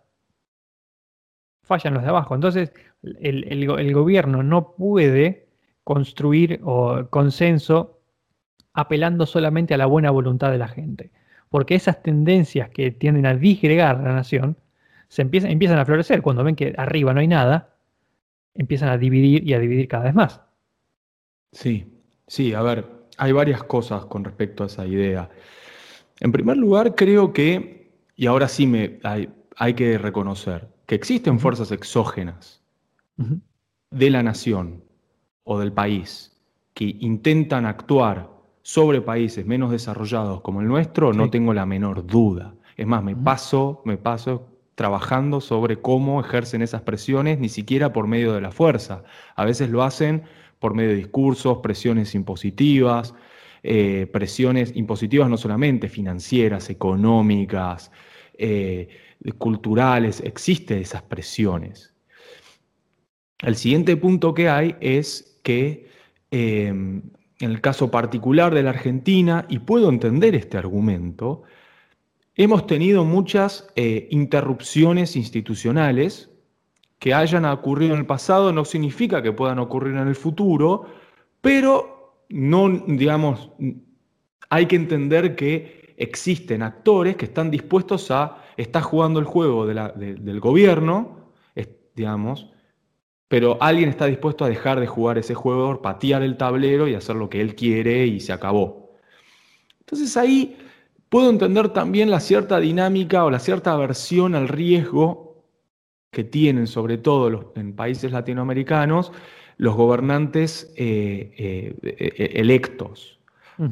fallan los de abajo. Entonces, el gobierno no puede construir consenso apelando solamente a la buena voluntad de la gente. Porque esas tendencias que tienden a disgregar la nación empiezan a florecer. Cuando ven que arriba no hay nada, empiezan a dividir y a dividir cada vez más. Sí, a ver, hay varias cosas con respecto a esa idea. En primer lugar, creo que, y ahora sí hay que reconocer, que existen fuerzas exógenas de la nación o del país que intentan actuar sobre países menos desarrollados como el nuestro, no tengo la menor duda. Es más, me paso trabajando sobre cómo ejercen esas presiones, ni siquiera por medio de la fuerza. A veces lo hacen por medio de discursos, presiones impositivas, no solamente financieras, económicas, culturales, existen esas presiones. El siguiente punto que hay es que en el caso particular de la Argentina, y puedo entender este argumento, hemos tenido muchas interrupciones institucionales que hayan ocurrido en el pasado, no significa que puedan ocurrir en el futuro, pero no, digamos, hay que entender que existen actores que están dispuestos a estar jugando el juego del gobierno, digamos, pero alguien está dispuesto a dejar de jugar ese juego, patear el tablero y hacer lo que él quiere y se acabó. Entonces ahí puedo entender también la cierta dinámica o la cierta aversión al riesgo que tienen, sobre todo en países latinoamericanos, los gobernantes electos.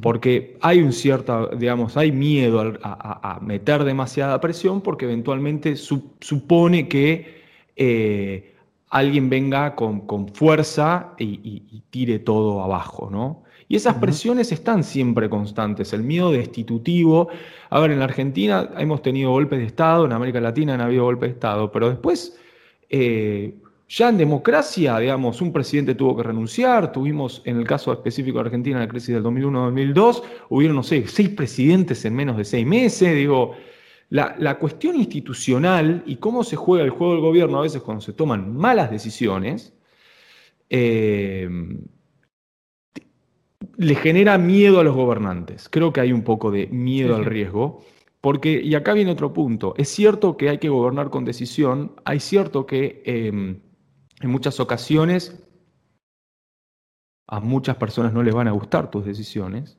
Porque hay un cierto, digamos, hay miedo a meter demasiada presión porque eventualmente supone que alguien venga con fuerza y tire todo abajo, ¿no? Y esas presiones están siempre constantes, el miedo destitutivo. A ver, en la Argentina hemos tenido golpes de Estado, en América Latina han habido golpes de Estado, pero después, ya en democracia, digamos, un presidente tuvo que renunciar, tuvimos, en el caso específico de Argentina, la crisis del 2001-2002, hubieron, no sé, 6 presidentes en menos de 6 meses, digo. La cuestión institucional y cómo se juega el juego del gobierno a veces cuando se toman malas decisiones, le genera miedo a los gobernantes. Creo que hay un poco de miedo al riesgo, porque, y acá viene otro punto, es cierto que hay que gobernar con decisión, hay cierto que en muchas ocasiones a muchas personas no les van a gustar tus decisiones,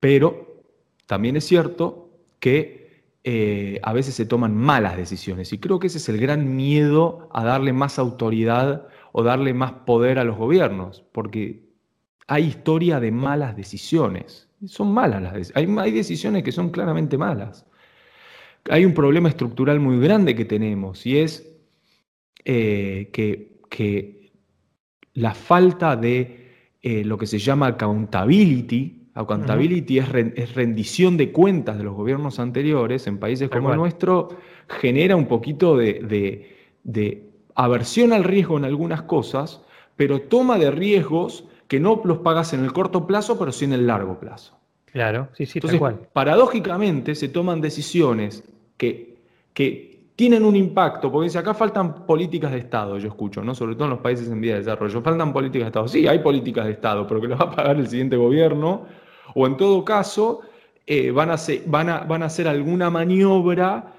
pero también es cierto que a veces se toman malas decisiones. Y creo que ese es el gran miedo a darle más autoridad o darle más poder a los gobiernos, porque hay historia de malas decisiones. Son malas las decisiones. Hay decisiones que son claramente malas. Hay un problema estructural muy grande que tenemos y es que la falta de lo que se llama accountability. Accountability es rendición de cuentas de los gobiernos anteriores en países como el nuestro, genera un poquito de aversión al riesgo en algunas cosas, pero toma de riesgos que no los pagas en el corto plazo, pero sí en el largo plazo. Claro, sí, sí. Entonces, tal cual. Paradójicamente se toman decisiones que tienen un impacto, porque dice, acá faltan políticas de Estado, yo escucho, ¿no? Sobre todo en los países en vía de desarrollo, faltan políticas de Estado. Sí, hay políticas de Estado, pero que las va a pagar el siguiente gobierno, o en todo caso van a hacer alguna maniobra.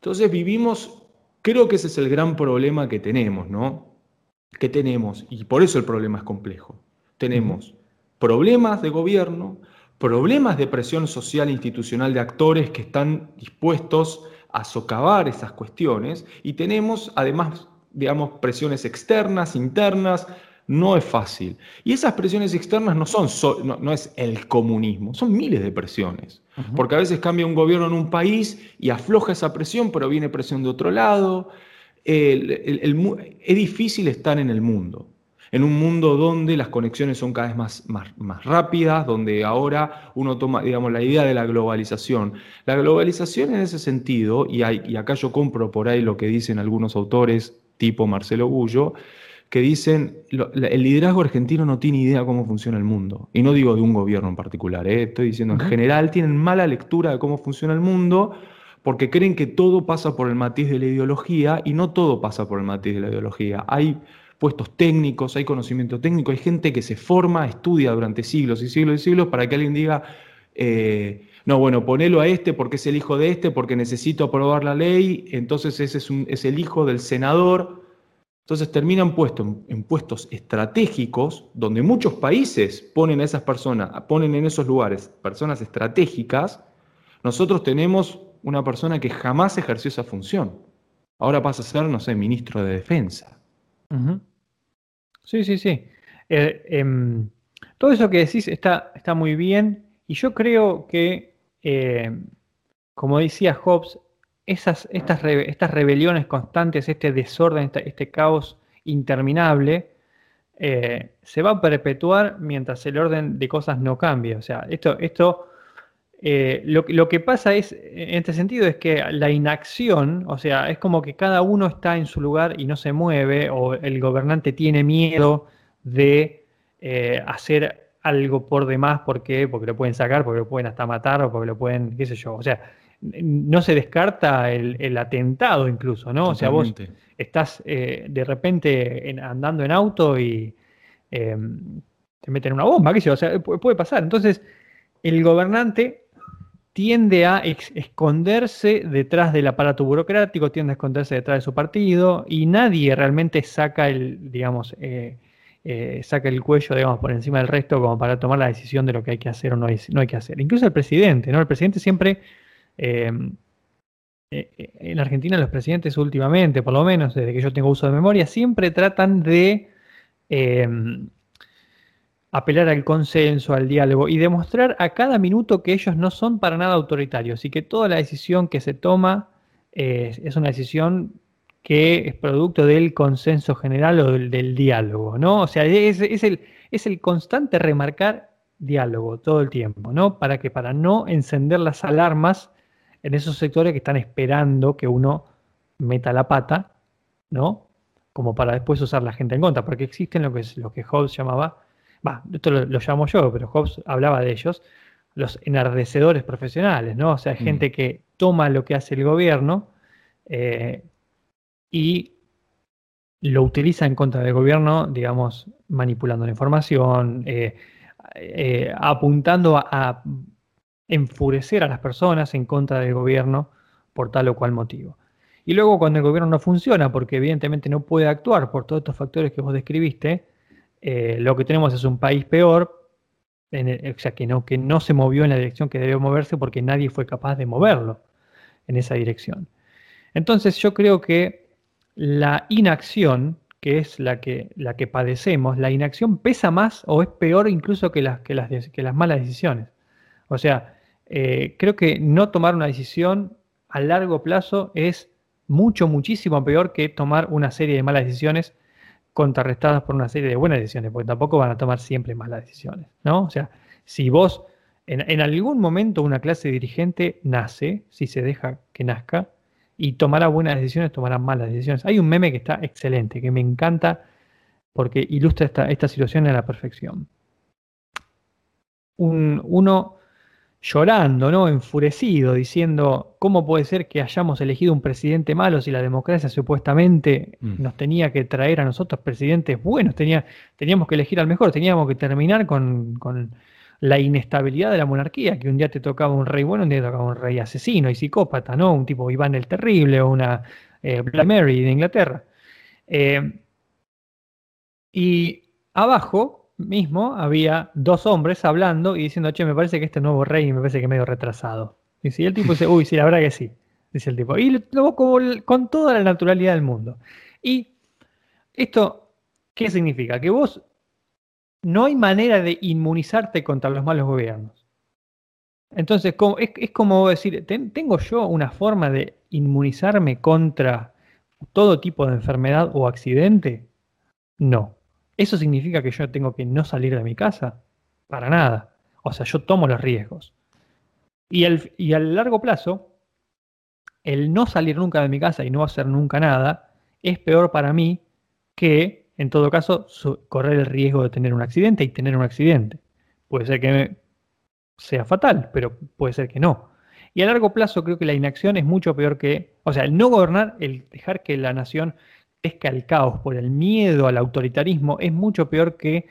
Entonces vivimos, creo que ese es el gran problema que tenemos, ¿no? Que tenemos, y por eso el problema es complejo. Tenemos problemas de gobierno, problemas de presión social e institucional de actores que están dispuestos a socavar esas cuestiones, y tenemos además, digamos, presiones externas, internas. No es fácil. Y esas presiones externas no son no es el comunismo, son miles de presiones. Porque a veces cambia un gobierno en un país y afloja esa presión, pero viene presión de otro lado. Es difícil estar en el mundo. En un mundo donde las conexiones son cada vez más rápidas, donde ahora uno toma, digamos, la idea de la globalización. La globalización en ese sentido, y acá yo compro por ahí lo que dicen algunos autores, tipo Marcelo Gullo, que dicen, el liderazgo argentino no tiene idea cómo funciona el mundo. Y no digo de un gobierno en particular, estoy diciendo en general, tienen mala lectura de cómo funciona el mundo porque creen que todo pasa por el matiz de la ideología y no todo pasa por el matiz de la ideología. Hay puestos técnicos, hay conocimiento técnico, hay gente que se forma, estudia durante siglos y siglos y siglos para que alguien diga, no, bueno, ponelo a este porque es el hijo de este, porque necesito aprobar la ley, entonces ese es el hijo del senador. Entonces terminan puestos en puestos estratégicos, donde muchos países ponen a esas personas, ponen en esos lugares personas estratégicas. Nosotros tenemos una persona que jamás ejerció esa función. Ahora pasa a ser, no sé, ministro de Defensa. Sí, sí, sí. Todo eso que decís está muy bien. Y yo creo que, como decía Hobbes, estas rebeliones constantes, este desorden, este caos interminable, se va a perpetuar mientras el orden de cosas no cambie. O sea, lo que pasa es, en este sentido, es que la inacción, o sea, es como que cada uno está en su lugar y no se mueve, o el gobernante tiene miedo de hacer algo por demás, ¿por qué? Porque lo pueden sacar, porque lo pueden hasta matar, o porque lo pueden, qué sé yo, o sea, no se descarta el atentado incluso, ¿no? Totalmente. O sea, vos estás de repente andando en auto y te meten una bomba, qué sé yo, o sea, puede pasar. Entonces, el gobernante tiende a esconderse detrás del aparato burocrático, tiende a esconderse detrás de su partido, y nadie realmente saca el, digamos, saca el cuello, digamos, por encima del resto como para tomar la decisión de lo que hay que hacer o no hay que hacer. Incluso el presidente, ¿no? El presidente siempre, en Argentina los presidentes últimamente, por lo menos desde que yo tengo uso de memoria, siempre tratan de apelar al consenso, al diálogo y demostrar a cada minuto que ellos no son para nada autoritarios y que toda la decisión que se toma es una decisión que es producto del consenso general o del diálogo, ¿no? O sea, es el constante remarcar diálogo todo el tiempo, ¿no? Para no encender las alarmas en esos sectores que están esperando que uno meta la pata, ¿no? Como para después usar la gente en contra, porque existen lo que Hobbes llamaba, esto lo llamo yo, pero Hobbes hablaba de ellos, los enardecedores profesionales, ¿no? O sea, gente que toma lo que hace el gobierno y lo utiliza en contra del gobierno, digamos, manipulando la información, apuntando a enfurecer a las personas en contra del gobierno por tal o cual motivo. Y luego cuando el gobierno no funciona, porque evidentemente no puede actuar por todos estos factores que vos describiste, lo que tenemos es un país peor, o sea, que no se movió en la dirección que debió moverse porque nadie fue capaz de moverlo en esa dirección. Entonces yo creo que la inacción, que es la que padecemos, la inacción pesa más o es peor incluso que las malas decisiones. O sea, creo que no tomar una decisión a largo plazo es muchísimo peor que tomar una serie de malas decisiones contrarrestadas por una serie de buenas decisiones, porque tampoco van a tomar siempre malas decisiones, ¿no? O sea, si vos, en algún momento una clase dirigente nace, si se deja que nazca, y tomará buenas decisiones, tomará malas decisiones. Hay un meme que está excelente, que me encanta, porque ilustra esta situación a la perfección. Uno llorando, ¿no? Enfurecido, diciendo, ¿cómo puede ser que hayamos elegido un presidente malo si la democracia supuestamente nos tenía que traer a nosotros presidentes buenos? Teníamos que elegir al mejor, teníamos que terminar con la inestabilidad de la monarquía, que un día te tocaba un rey bueno, un día te tocaba un rey asesino y psicópata, ¿no? Un tipo Iván el Terrible o una Bloody Mary de Inglaterra. Y abajo mismo había dos hombres hablando y diciendo, che, me parece que este nuevo rey me parece que medio retrasado. Y el tipo dice, uy, sí, la verdad que sí, dice el tipo. Y lo con toda la naturalidad del mundo. Y esto, ¿qué significa? Que vos no hay manera de inmunizarte contra los malos gobiernos. Entonces, es como decir, ¿tengo yo una forma de inmunizarme contra todo tipo de enfermedad o accidente? No. ¿Eso significa que yo tengo que no salir de mi casa? Para nada. O sea, yo tomo los riesgos. Y a largo plazo, el no salir nunca de mi casa y no hacer nunca nada es peor para mí que, en todo caso, correr el riesgo de tener un accidente y tener un accidente. Puede ser que sea fatal, pero puede ser que no. Y a largo plazo creo que la inacción es mucho peor que... O sea, el no gobernar, el dejar que la nación... es que el caos por el miedo al autoritarismo es mucho peor que,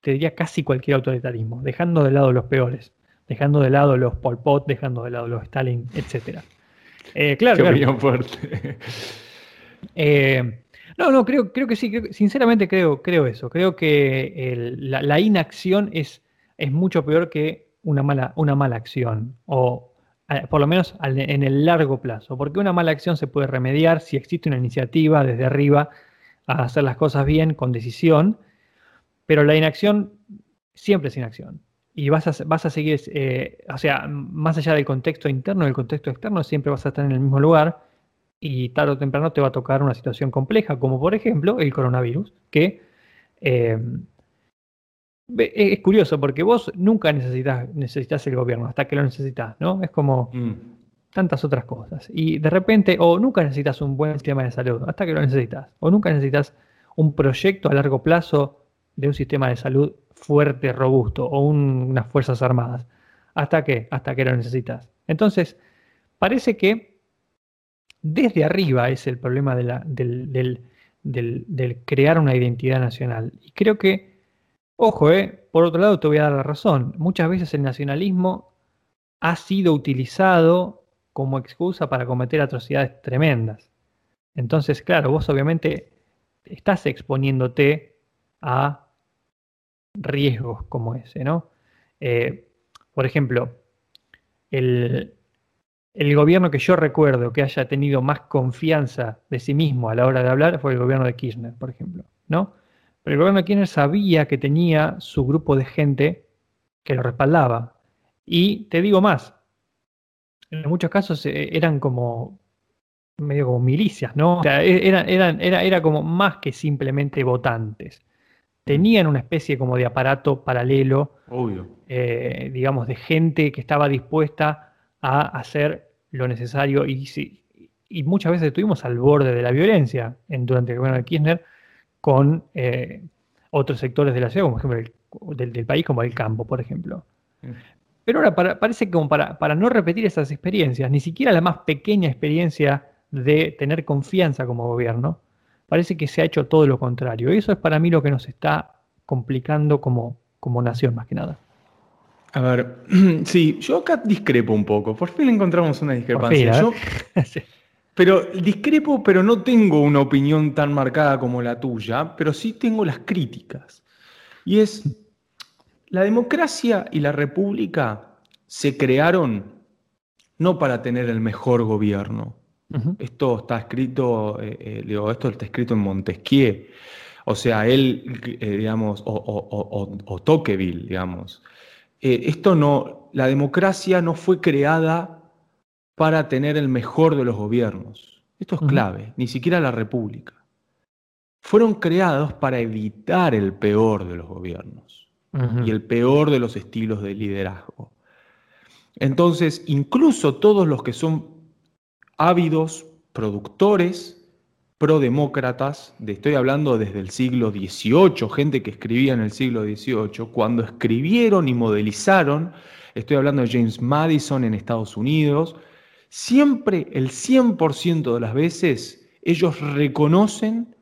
te diría, casi cualquier autoritarismo, dejando de lado los peores, dejando de lado los Pol Pot, dejando de lado los Stalin, etc. Claro. Fuerte. No, creo que sí, sinceramente creo eso. Creo que la inacción es mucho peor que una mala acción, o por lo menos en el largo plazo, porque una mala acción se puede remediar si existe una iniciativa desde arriba a hacer las cosas bien con decisión, pero la inacción siempre es inacción y vas a seguir, o sea, más allá del contexto interno y del contexto externo, siempre vas a estar en el mismo lugar y tarde o temprano te va a tocar una situación compleja, como por ejemplo el coronavirus, que es curioso porque vos nunca necesitas el gobierno hasta que lo necesitas, ¿no? Es como tantas otras cosas. Y de repente, o nunca necesitas un buen sistema de salud hasta que lo necesitas, o nunca necesitas un proyecto a largo plazo de un sistema de salud fuerte, robusto, o unas fuerzas armadas. Hasta que lo necesitas. Entonces, parece que desde arriba es el problema del crear una identidad nacional. Y creo que, ojo, por otro lado te voy a dar la razón. Muchas veces el nacionalismo ha sido utilizado como excusa para cometer atrocidades tremendas. Entonces, claro, vos obviamente estás exponiéndote a riesgos como ese, ¿no? Por ejemplo, el gobierno que yo recuerdo que haya tenido más confianza de sí mismo a la hora de hablar fue el gobierno de Kirchner, por ejemplo, ¿no? Pero el gobierno de Kirchner sabía que tenía su grupo de gente que lo respaldaba. Y te digo más, en muchos casos eran como medio como milicias, ¿no? O sea, era como más que simplemente votantes. Tenían una especie como de aparato paralelo, obvio, digamos, de gente que estaba dispuesta a hacer lo necesario. Y muchas veces estuvimos al borde de la violencia durante el gobierno de Kirchner con otros sectores de la ciudad, como por ejemplo del país, como el campo, por ejemplo. Pero ahora parece que como para no repetir esas experiencias, ni siquiera la más pequeña experiencia de tener confianza como gobierno, parece que se ha hecho todo lo contrario. Eso es para mí lo que nos está complicando como nación, más que nada. A ver, sí, yo acá discrepo un poco. Por fin encontramos una discrepancia. Por fin, sí. Pero discrepo, pero no tengo una opinión tan marcada como la tuya, pero sí tengo las críticas. Y es, la democracia y la república se crearon no para tener el mejor gobierno. Uh-huh. Esto está escrito, esto está escrito en Montesquieu, o sea, él, digamos, o Tocqueville, digamos. La democracia no fue creada para tener el mejor de los gobiernos. Esto es clave, ni siquiera la república. Fueron creados para evitar el peor de los gobiernos y el peor de los estilos de liderazgo. Entonces, incluso todos los que son ávidos, productores, prodemócratas, estoy hablando desde el siglo XVIII, gente que escribía en el siglo XVIII, cuando escribieron y modelizaron, estoy hablando de James Madison en Estados Unidos, siempre el 100% de las veces ellos reconocen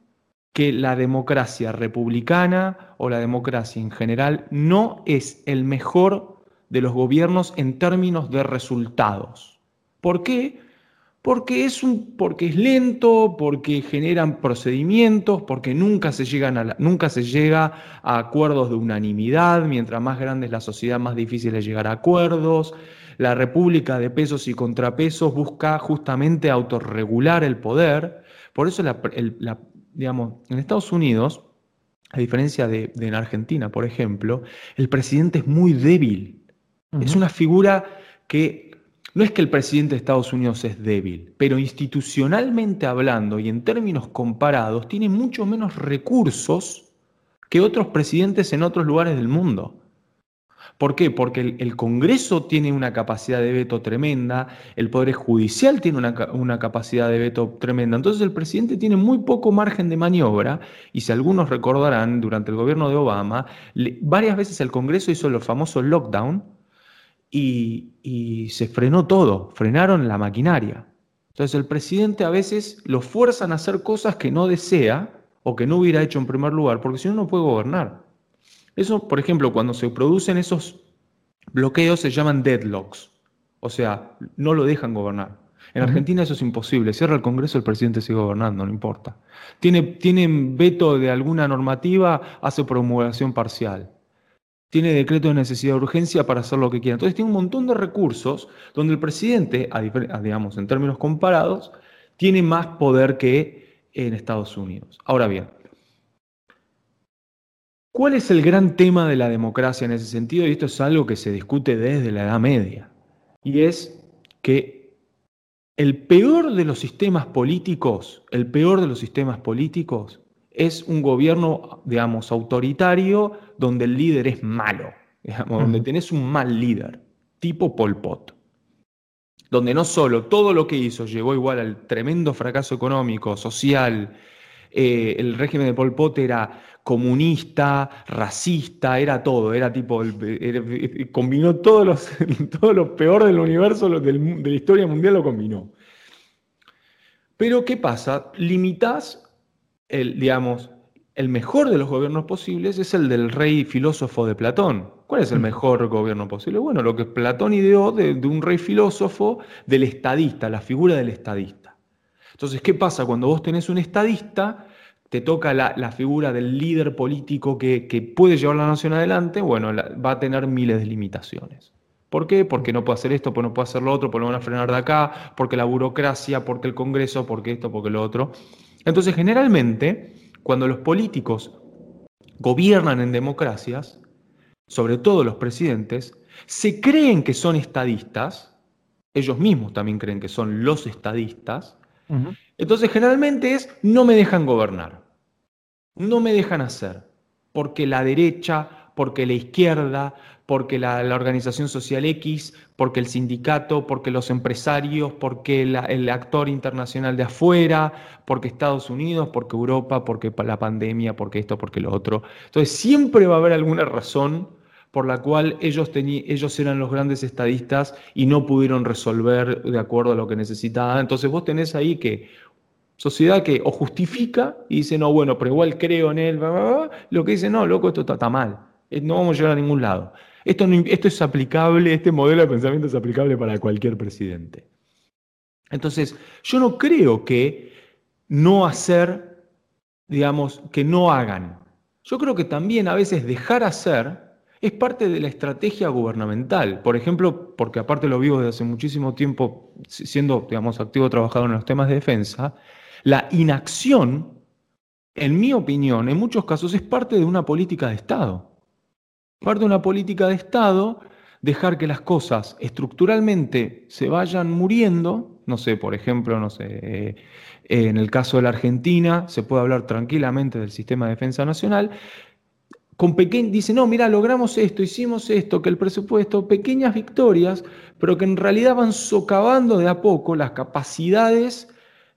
que la democracia republicana o la democracia en general no es el mejor de los gobiernos en términos de resultados. ¿Por qué? Porque es lento, porque generan procedimientos, porque nunca se llega a acuerdos de unanimidad. Mientras más grande es la sociedad, más difícil es llegar a acuerdos. La república de pesos y contrapesos busca justamente autorregular el poder. Por eso, digamos, en Estados Unidos, a diferencia de en Argentina, por ejemplo, el presidente es muy débil. Uh-huh. Es una figura que... No es que el presidente de Estados Unidos es débil, pero institucionalmente hablando y en términos comparados tiene mucho menos recursos que otros presidentes en otros lugares del mundo. ¿Por qué? Porque el Congreso tiene una capacidad de veto tremenda, el Poder Judicial tiene una capacidad de veto tremenda. Entonces el presidente tiene muy poco margen de maniobra, y si algunos recordarán, durante el gobierno de Obama, varias veces el Congreso hizo los famosos lockdown, y se frenó todo, frenaron la maquinaria. Entonces el presidente a veces lo fuerzan a hacer cosas que no desea o que no hubiera hecho en primer lugar, porque si no, no puede gobernar. Eso, por ejemplo, cuando se producen esos bloqueos se llaman deadlocks, o sea, no lo dejan gobernar. En Argentina eso es imposible, cierra el Congreso, el presidente sigue gobernando, no importa. Tienen veto de alguna normativa, hace promulgación parcial. Tiene decreto de necesidad de urgencia para hacer lo que quiera. Entonces tiene un montón de recursos donde el presidente, digamos, en términos comparados, tiene más poder que en Estados Unidos. Ahora bien, ¿cuál es el gran tema de la democracia en ese sentido? Y esto es algo que se discute desde la Edad Media. Y es que el peor de los sistemas políticos es un gobierno, digamos, autoritario, donde el líder es malo, digamos, donde tenés un mal líder, tipo Pol Pot, donde no solo todo lo que hizo llegó igual al tremendo fracaso económico, social, el régimen de Pol Pot era comunista, racista, era todo, era tipo, combinó todo lo peor del universo, de la historia mundial lo combinó. Pero ¿qué pasa? Limitás, el mejor de los gobiernos posibles es el del rey filósofo de Platón. ¿Cuál es el mejor gobierno posible? Bueno, lo que Platón ideó de un rey filósofo, del estadista, la figura del estadista. Entonces, ¿qué pasa? Cuando vos tenés un estadista, te toca la figura del líder político que puede llevar la nación adelante, bueno, va a tener miles de limitaciones. ¿Por qué? Porque no puede hacer esto, porque no puede hacer lo otro, porque lo van a frenar de acá, porque la burocracia, porque el Congreso, porque esto, porque lo otro. Entonces, generalmente, cuando los políticos gobiernan en democracias, sobre todo los presidentes, se creen que son estadistas, ellos mismos también creen que son los estadistas, uh-huh. Entonces generalmente es, no me dejan gobernar, no me dejan hacer, porque la derecha, porque la izquierda, porque la organización social X, porque el sindicato, porque los empresarios, porque el actor internacional de afuera, porque Estados Unidos, porque Europa, porque la pandemia, porque esto, porque lo otro. Entonces siempre va a haber alguna razón por la cual ellos eran los grandes estadistas y no pudieron resolver de acuerdo a lo que necesitaban. Entonces vos tenés ahí que sociedad que o justifica y dice, no, bueno, pero igual creo en él, bla, bla, bla, lo que dice, no, loco, esto está mal. No vamos a llegar a ningún lado. Esto es aplicable, este modelo de pensamiento es aplicable para cualquier presidente. Entonces, yo no creo que no hacer, digamos, que no hagan. Yo creo que también a veces dejar hacer es parte de la estrategia gubernamental. Por ejemplo, porque aparte lo vivo desde hace muchísimo tiempo, siendo, digamos, activo trabajador en los temas de defensa, la inacción, en mi opinión, en muchos casos es parte de una política de Estado. Parte de una política de Estado, dejar que las cosas estructuralmente se vayan muriendo, no sé, por ejemplo, en el caso de la Argentina, se puede hablar tranquilamente del sistema de defensa nacional, dice, no, mirá, logramos esto, hicimos esto, que el presupuesto, pequeñas victorias, pero que en realidad van socavando de a poco las capacidades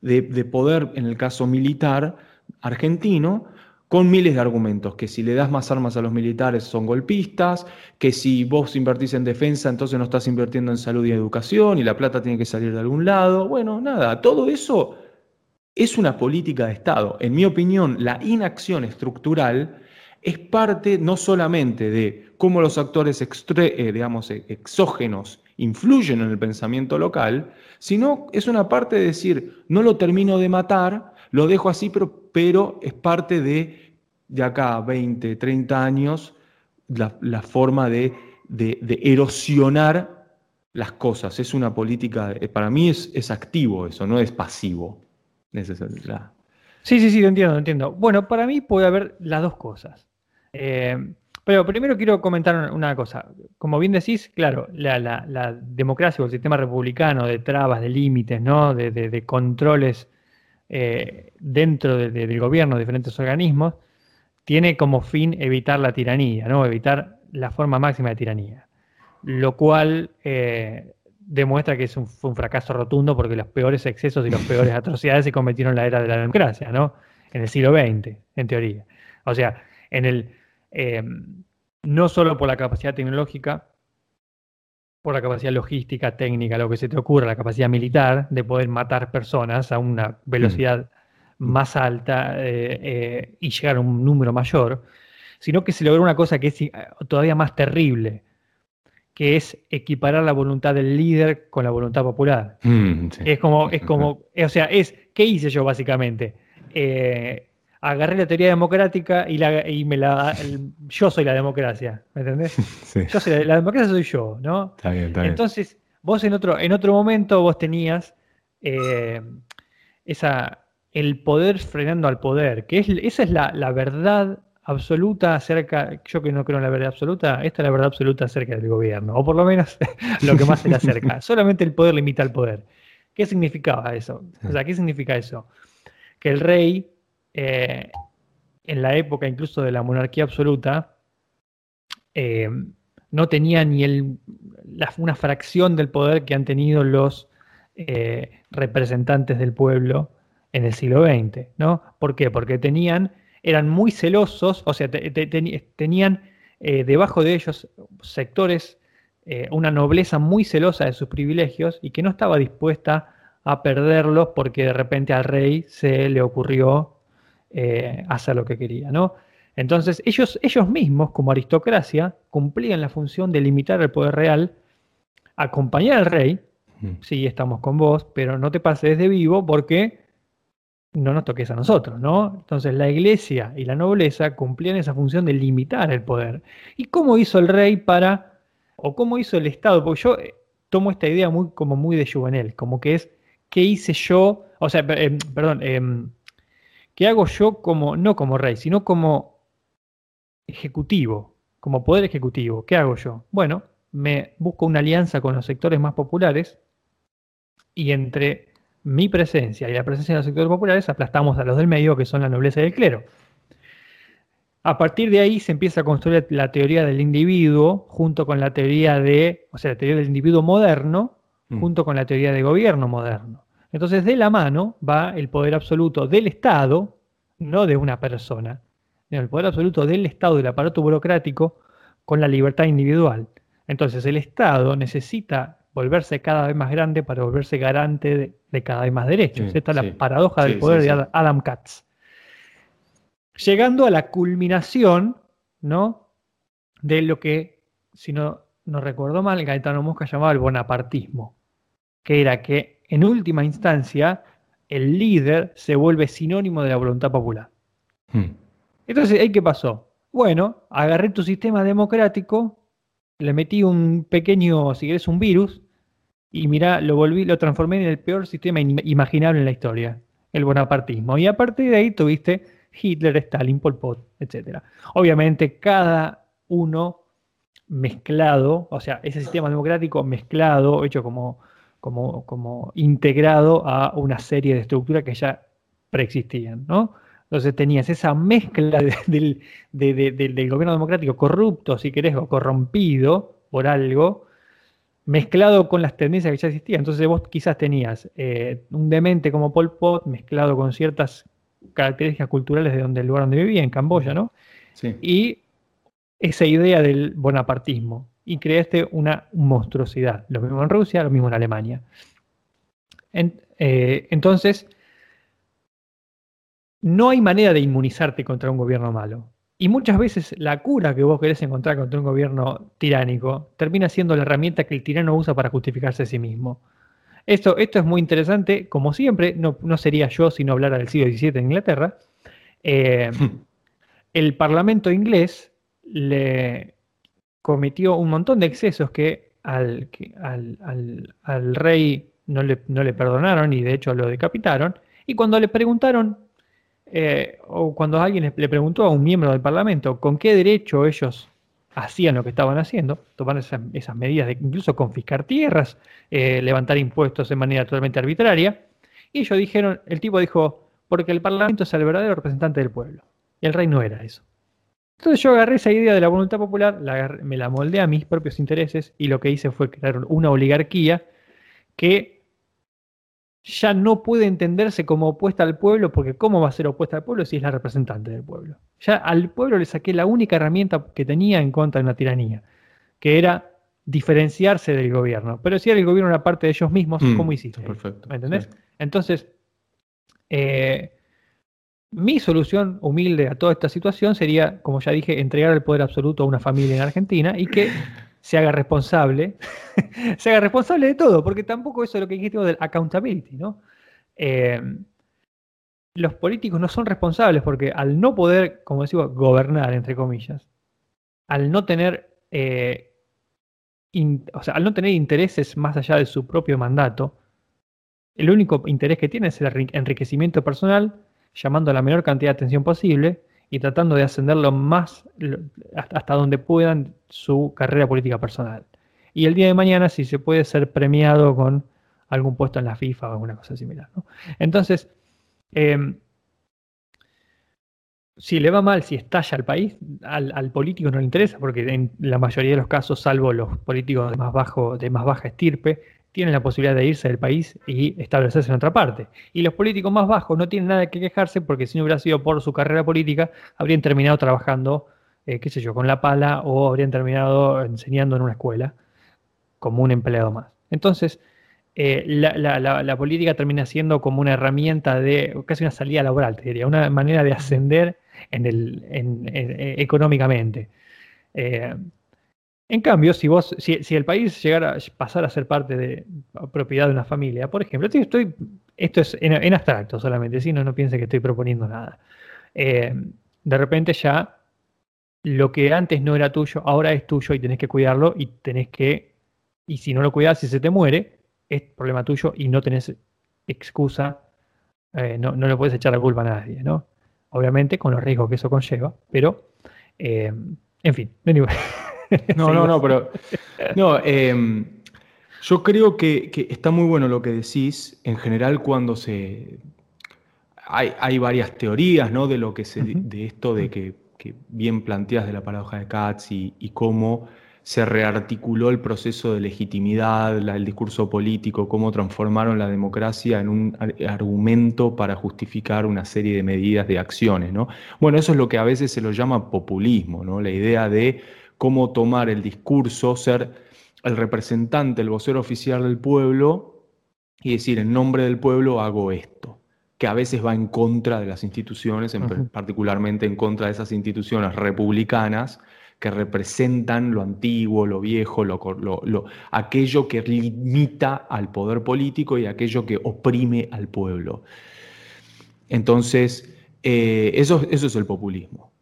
de poder, en el caso militar argentino, con miles de argumentos, que si le das más armas a los militares son golpistas, que si vos invertís en defensa entonces no estás invirtiendo en salud y educación y la plata tiene que salir de algún lado. Bueno, nada, todo eso es una política de Estado. En mi opinión, la inacción estructural es parte no solamente de cómo los actores exógenos influyen en el pensamiento local, sino es una parte de decir, no lo termino de matar, lo dejo así, pero es parte de acá 20, 30 años la forma de erosionar las cosas. Es una política, para mí es activo eso, no es pasivo. Sí, entiendo. Bueno, para mí puede haber las dos cosas. Pero primero quiero comentar una cosa. Como bien decís, claro, la democracia o el sistema republicano de trabas, de límites, ¿no? de controles dentro del gobierno, diferentes organismos, tiene como fin evitar la tiranía, ¿no? Evitar la forma máxima de tiranía, lo cual demuestra que fue un fracaso rotundo porque los peores excesos y las peores atrocidades se cometieron en la era de la democracia, ¿no? En el siglo XX, en teoría. O sea, no solo por la capacidad tecnológica, por la capacidad logística, técnica, lo que se te ocurra, la capacidad militar de poder matar personas a una velocidad más alta y llegar a un número mayor, sino que se logró una cosa que es todavía más terrible, que es equiparar la voluntad del líder con la voluntad popular. Sí. Es ¿qué hice yo básicamente? Agarré la teoría democrática yo soy la democracia, ¿me entendés? Sí. Yo soy la democracia soy yo, ¿no? Está bien. Entonces, vos en otro momento vos tenías el poder frenando al poder, esa es la verdad absoluta acerca, yo que no creo en la verdad absoluta, esta es la verdad absoluta acerca del gobierno, o por lo menos lo que más se le acerca. Solamente el poder limita al poder. ¿Qué significaba eso? O sea, ¿qué significa eso? Que el rey en la época incluso de la monarquía absoluta, no tenía ni una fracción del poder que han tenido los representantes del pueblo en el siglo XX, ¿no? ¿Por qué? Porque eran muy celosos, o sea, tenían debajo de ellos sectores, una nobleza muy celosa de sus privilegios y que no estaba dispuesta a perderlos porque de repente al rey se le ocurrió hacer lo que quería, ¿no? Entonces ellos mismos, como aristocracia, cumplían la función de limitar el poder real, acompañar al rey, sí, estamos con vos, pero no te pases de vivo porque no nos toques a nosotros, ¿no? Entonces la iglesia y la nobleza cumplían esa función de limitar el poder. ¿Y cómo hizo el rey o cómo hizo el Estado? Porque yo tomo esta idea muy de Juvenel, como que es, ¿qué hice yo? O sea, ¿qué hago yo no como rey, sino como ejecutivo, como poder ejecutivo? ¿Qué hago yo? Bueno, me busco una alianza con los sectores más populares y entre mi presencia y la presencia de los sectores populares aplastamos a los del medio, que son la nobleza y el clero. A partir de ahí se empieza a construir la teoría del individuo junto con la teoría del individuo moderno junto con la teoría de gobierno moderno. Entonces de la mano va el poder absoluto del Estado, no de una persona, sino el poder absoluto del Estado, del aparato burocrático, con la libertad individual. Entonces el Estado necesita volverse cada vez más grande para volverse garante de cada vez más derechos. Sí, esta es la paradoja del poder de Adam Katz. Llegando a la culminación, ¿no?, de lo que, si no recuerdo mal, Gaetano Mosca llamaba el bonapartismo, que era que en última instancia, el líder se vuelve sinónimo de la voluntad popular. Entonces, ¿qué pasó? Bueno, agarré tu sistema democrático, le metí un pequeño, si querés, un virus, y mirá, lo transformé en el peor sistema imaginable en la historia, el bonapartismo. Y a partir de ahí tuviste Hitler, Stalin, Pol Pot, etc. Obviamente, cada uno mezclado, o sea, ese sistema democrático mezclado, hecho como integrado a una serie de estructuras que ya preexistían, ¿no? Entonces tenías esa mezcla del gobierno democrático corrupto, si querés, o corrompido por algo, mezclado con las tendencias que ya existían. Entonces vos quizás tenías un demente como Pol Pot mezclado con ciertas características culturales del lugar donde vivía, en Camboya, ¿no? Sí. Y esa idea del bonapartismo. Y creaste una monstruosidad. Lo mismo en Rusia, lo mismo en Alemania. Entonces, no hay manera de inmunizarte contra un gobierno malo. Y muchas veces la cura que vos querés encontrar contra un gobierno tiránico termina siendo la herramienta que el tirano usa para justificarse a sí mismo. Esto es muy interesante. Como siempre, no sería yo si no hablara del siglo XVII en Inglaterra. El parlamento inglés cometió un montón de excesos que al rey no le perdonaron y de hecho lo decapitaron. Y cuando le preguntaron, o cuando alguien le preguntó a un miembro del parlamento con qué derecho ellos hacían lo que estaban haciendo, tomaron esas medidas de incluso confiscar tierras, levantar impuestos de manera totalmente arbitraria, y ellos dijeron, el tipo dijo, porque el parlamento es el verdadero representante del pueblo, y el rey no era eso. Entonces yo agarré esa idea de la voluntad popular, me la moldeé a mis propios intereses y lo que hice fue crear una oligarquía que ya no puede entenderse como opuesta al pueblo, porque ¿cómo va a ser opuesta al pueblo si es la representante del pueblo? Ya al pueblo le saqué la única herramienta que tenía en contra de una tiranía, que era diferenciarse del gobierno. Pero si era el gobierno una parte de ellos mismos, ¿cómo hiciste? Perfecto. ¿Me entendés? Sí. Entonces, mi solución humilde a toda esta situación sería, como ya dije, entregar el poder absoluto a una familia en Argentina y que se haga responsable, de todo, porque tampoco eso es lo que dijiste del accountability, ¿no? Los políticos no son responsables porque al no poder, como decimos, gobernar, entre comillas, al no tener, al no tener intereses más allá de su propio mandato, el único interés que tienen es el enriquecimiento personal, llamando a la menor cantidad de atención posible y tratando de ascender lo más hasta donde puedan su carrera política personal. Y el día de mañana, si se puede, ser premiado con algún puesto en la FIFA o alguna cosa similar, ¿no? Entonces, si le va mal, si estalla el país, al político no le interesa, porque en la mayoría de los casos, salvo los políticos de más baja estirpe, tienen la posibilidad de irse del país y establecerse en otra parte. Y los políticos más bajos no tienen nada que quejarse porque si no hubiera sido por su carrera política, habrían terminado trabajando, qué sé yo, con la pala o habrían terminado enseñando en una escuela como un empleado más. Entonces, la política termina siendo como una herramienta de, casi una salida laboral, te diría, una manera de ascender económicamente. En cambio, si el país llegara a pasar a ser parte de propiedad de una familia, por ejemplo, esto es en abstracto solamente, ¿sí? No piensen que estoy proponiendo nada. De repente ya lo que antes no era tuyo, ahora es tuyo y tenés que cuidarlo y si no lo cuidás, si se te muere, es problema tuyo y no tenés excusa, no le podés echar la culpa a nadie, ¿no? Obviamente con los riesgos que eso conlleva, pero en fin, de nivel. Yo creo que está muy bueno lo que decís. En general, cuando hay varias teorías, ¿no? De lo que de esto de que bien planteas de la paradoja de Katz y cómo se rearticuló el proceso de legitimidad, el discurso político, cómo transformaron la democracia en un argumento para justificar una serie de medidas, de acciones, ¿no? Bueno, eso es lo que a veces se lo llama populismo, ¿no? La idea de cómo tomar el discurso, ser el representante, el vocero oficial del pueblo y decir, en nombre del pueblo hago esto, que a veces va en contra de las instituciones, particularmente en contra de esas instituciones republicanas que representan lo antiguo, lo viejo, aquello que limita al poder político y aquello que oprime al pueblo. Entonces, eso es el populismo.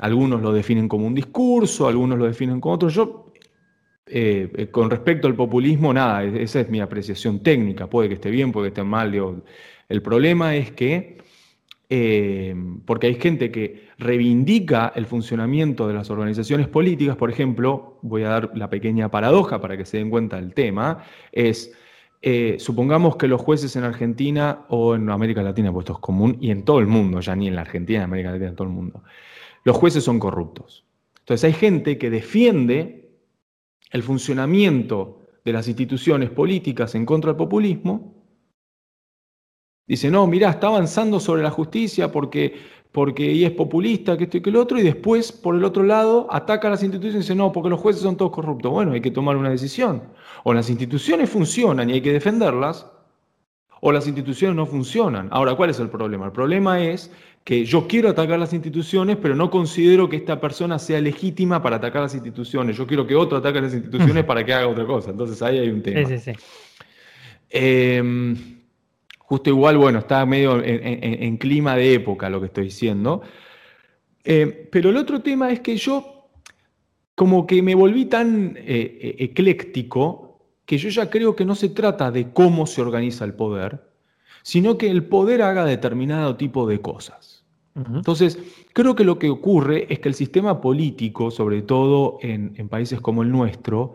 Algunos lo definen como un discurso, algunos lo definen como otro. Yo, con respecto al populismo, nada, esa es mi apreciación técnica. Puede que esté bien, puede que esté mal. Digo, el problema es que, porque hay gente que reivindica el funcionamiento de las organizaciones políticas, por ejemplo, voy a dar la pequeña paradoja para que se den cuenta del tema, es... supongamos que los jueces en Argentina o en América Latina, pues esto es común, y en todo el mundo, ya ni en la Argentina, en América Latina, en todo el mundo, los jueces son corruptos. Entonces hay gente que defiende el funcionamiento de las instituciones políticas en contra del populismo. Dice, no, mirá, está avanzando sobre la justicia porque es populista, que esto y que lo otro, y después, por el otro lado, ataca a las instituciones y dice, no, porque los jueces son todos corruptos. Bueno, hay que tomar una decisión. O las instituciones funcionan y hay que defenderlas, o las instituciones no funcionan. Ahora, ¿cuál es el problema? El problema es que yo quiero atacar las instituciones, pero no considero que esta persona sea legítima para atacar las instituciones. Yo quiero que otro ataque a las instituciones para que haga otra cosa. Entonces, ahí hay un tema. Sí. Justo igual, bueno, está medio en clima de época lo que estoy diciendo. Pero el otro tema es que yo como que me volví tan ecléctico que yo ya creo que no se trata de cómo se organiza el poder, sino que el poder haga determinado tipo de cosas. Uh-huh. Entonces, creo que lo que ocurre es que el sistema político, sobre todo en países como el nuestro,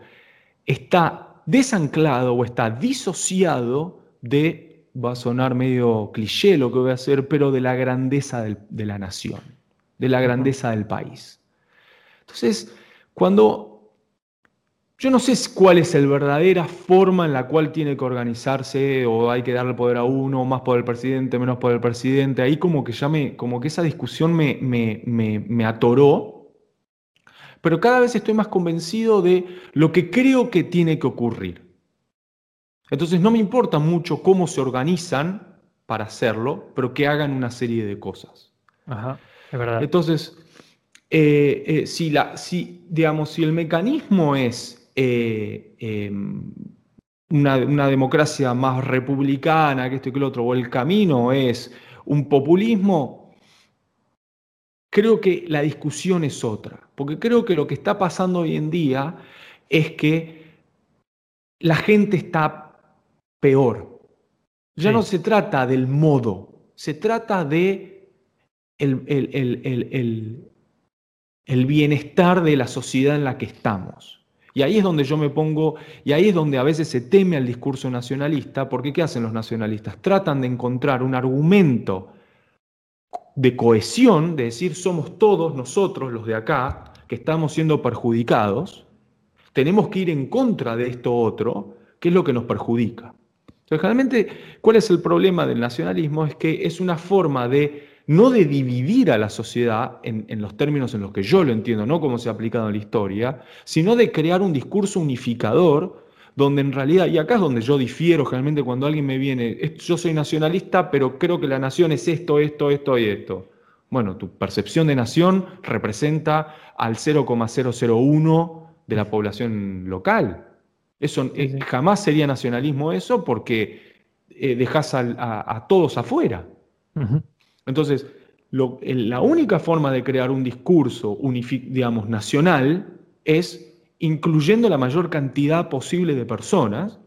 está desanclado o está disociado de... Va a sonar medio cliché lo que voy a hacer, pero de la grandeza de la nación, de la grandeza del país. Entonces, yo no sé cuál es la verdadera forma en la cual tiene que organizarse, o hay que darle poder a uno, más poder al presidente, menos poder al presidente. Ahí como que esa discusión me atoró. Pero cada vez estoy más convencido de lo que creo que tiene que ocurrir. Entonces no me importa mucho cómo se organizan para hacerlo, pero que hagan una serie de cosas. Ajá, es verdad. Entonces, si el mecanismo es una democracia más republicana que esto y que lo otro, o el camino es un populismo, creo que la discusión es otra. Porque creo que lo que está pasando hoy en día es que la gente está... peor. Ya sí. No se trata del modo, se trata de el bienestar de la sociedad en la que estamos. Y ahí es donde yo me pongo, y ahí es donde a veces se teme al discurso nacionalista, porque ¿qué hacen los nacionalistas? Tratan de encontrar un argumento de cohesión, de decir somos todos nosotros los de acá, que estamos siendo perjudicados, tenemos que ir en contra de esto otro, qué es lo que nos perjudica. Entonces, generalmente, ¿cuál es el problema del nacionalismo? Es que es una forma de, no de dividir a la sociedad en los términos en los que yo lo entiendo, no como se ha aplicado en la historia, sino de crear un discurso unificador donde en realidad, y acá es donde yo difiero generalmente cuando alguien me viene, yo soy nacionalista, pero creo que la nación es esto, esto, esto y esto. Bueno, tu percepción de nación representa al 0,001 de la población local. Eso jamás sería nacionalismo eso porque dejás a todos afuera. Uh-huh. Entonces, la única forma de crear un discurso, digamos, nacional es incluyendo la mayor cantidad posible de personas,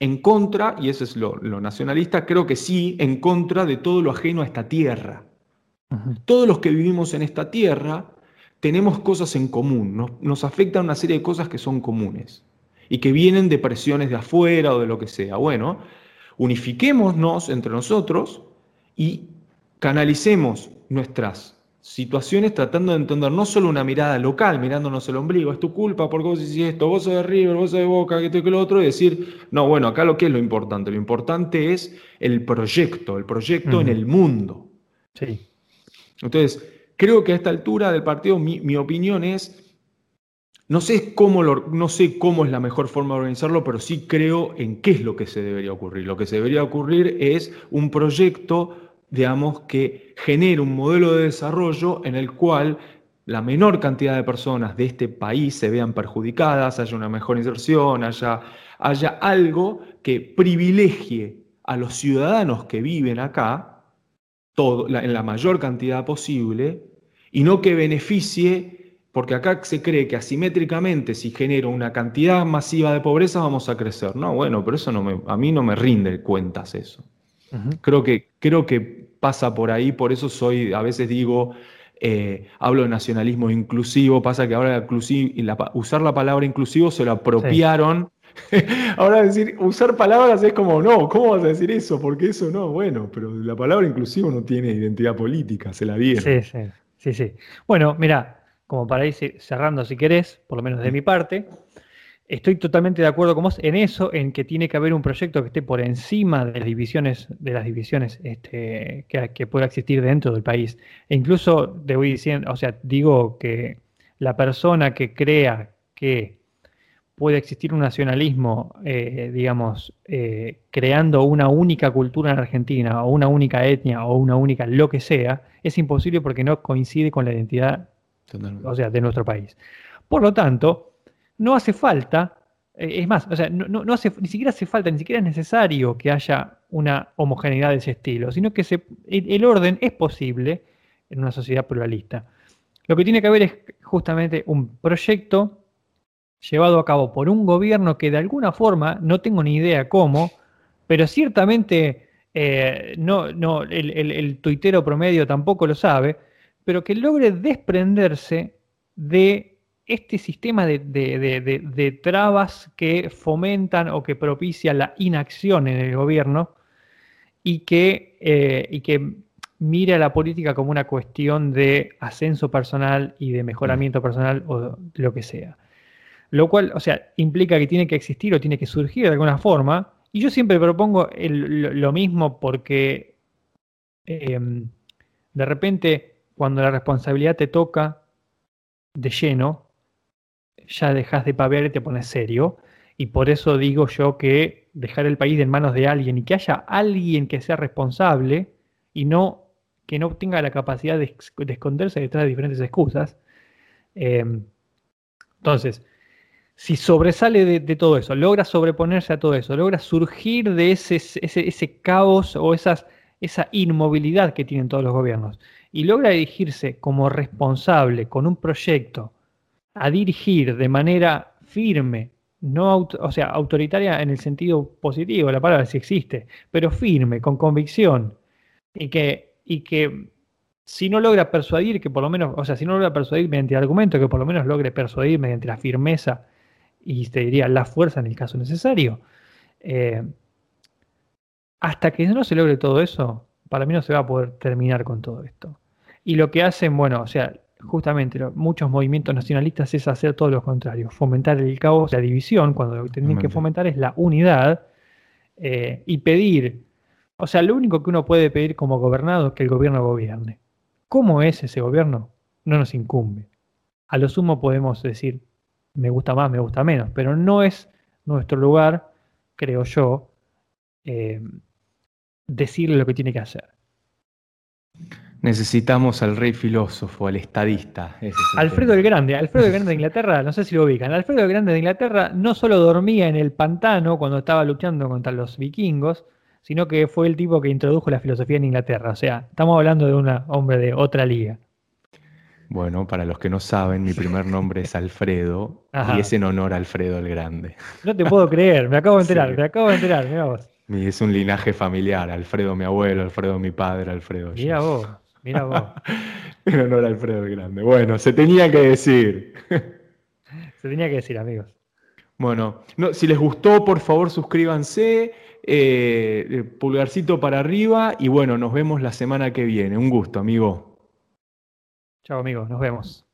en contra, y eso es lo nacionalista, creo que sí, en contra de todo lo ajeno a esta tierra. Uh-huh. Todos los que vivimos en esta tierra tenemos cosas en común, nos afectan una serie de cosas que son comunes y que vienen de presiones de afuera o de lo que sea. Bueno, unifiquémonos entre nosotros y canalicemos nuestras situaciones tratando de entender no solo una mirada local, mirándonos el ombligo, es tu culpa porque vos hiciste esto, vos sos de River, vos sos de Boca, que esto y que lo otro, y decir, no, bueno, acá lo que es lo importante es el proyecto uh-huh. en el mundo. Sí. Entonces, creo que a esta altura del partido mi opinión es, no sé cómo es la mejor forma de organizarlo, pero sí creo en qué es lo que se debería ocurrir. Lo que se debería ocurrir es un proyecto, digamos, que genere un modelo de desarrollo en el cual la menor cantidad de personas de este país se vean perjudicadas, haya una mejor inserción, haya algo que privilegie a los ciudadanos que viven acá, en la mayor cantidad posible, y no que beneficie, porque acá se cree que asimétricamente si genero una cantidad masiva de pobreza vamos a crecer. No, bueno, pero eso a mí no me rinde cuentas eso. Uh-huh. Creo que pasa por ahí, por eso hablo de nacionalismo inclusivo, pasa que ahora usar la palabra inclusivo se lo apropiaron. Sí. Ahora usar palabras es como, no, ¿cómo vas a decir eso? Porque eso no, bueno, pero la palabra inclusivo no tiene identidad política, se la dieron. Sí. Bueno, mirá, como para ir cerrando si querés, por lo menos de mi parte, estoy totalmente de acuerdo con vos en eso, en que tiene que haber un proyecto que esté por encima de las divisiones, que pueda existir dentro del país. E incluso te voy diciendo, o sea, digo que la persona que crea que puede existir un nacionalismo, creando una única cultura en Argentina, o una única etnia, o una única lo que sea, es imposible porque no coincide con la identidad, o sea, de nuestro país. Por lo tanto, no hace falta, es más, o sea, ni siquiera es necesario que haya una homogeneidad de ese estilo, sino que el orden es posible en una sociedad pluralista. Lo que tiene que haber es justamente un proyecto llevado a cabo por un gobierno que de alguna forma, no tengo ni idea cómo, pero ciertamente el tuitero promedio tampoco lo sabe, pero que logre desprenderse de este sistema de trabas que fomentan o que propicia la inacción en el gobierno y que mire a la política como una cuestión de ascenso personal y de mejoramiento personal o lo que sea. Lo cual, o sea, implica que tiene que existir o tiene que surgir de alguna forma. Y yo siempre propongo lo mismo porque de repente cuando la responsabilidad te toca de lleno, ya dejas de pavear y te pones serio, y por eso digo yo que dejar el país en manos de alguien y que haya alguien que sea responsable y no que no tenga la capacidad de esconderse detrás de diferentes excusas. Entonces, si sobresale de todo eso, logra sobreponerse a todo eso, logra surgir de ese caos o esa inmovilidad que tienen todos los gobiernos y logra erigirse como responsable con un proyecto a dirigir de manera firme, autoritaria en el sentido positivo, la palabra sí existe, pero firme, con convicción, y que si no logra persuadir, que por lo menos, o sea, si no logra persuadir mediante argumento, que por lo menos logre persuadir mediante la firmeza y te diría la fuerza en el caso necesario. Hasta que no se logre todo eso, para mí no se va a poder terminar con todo esto. Y lo que hacen, bueno, o sea, justamente muchos movimientos nacionalistas es hacer todo lo contrario, fomentar el caos, la división, cuando lo que tienen que fomentar es la unidad, y pedir, o sea, lo único que uno puede pedir como gobernado es que el gobierno gobierne. ¿Cómo es ese gobierno? No nos incumbe. A lo sumo podemos decir, me gusta más, me gusta menos, pero no es nuestro lugar, creo yo, decirle lo que tiene que hacer. Necesitamos al rey filósofo, al estadista. Ese es el Alfredo el Grande de Inglaterra, no sé si lo ubican. Alfredo el Grande de Inglaterra no solo dormía en el pantano cuando estaba luchando contra los vikingos, sino que fue el tipo que introdujo la filosofía en Inglaterra. O sea, estamos hablando de un hombre de otra liga. Bueno, para los que no saben, mi primer nombre es Alfredo. Ajá. Y es en honor a Alfredo el Grande. No te puedo creer, me acabo de enterar, sí. Mirá vos. Es un linaje familiar, Alfredo mi abuelo, Alfredo mi padre, Alfredo yo. Mirá vos. En honor a Alfredo el Grande. Bueno, se tenía que decir. Se tenía que decir, amigos. Bueno, no, si les gustó, por favor suscríbanse, pulgarcito para arriba, y bueno, nos vemos la semana que viene. Un gusto, amigo. Chao, amigos, nos vemos.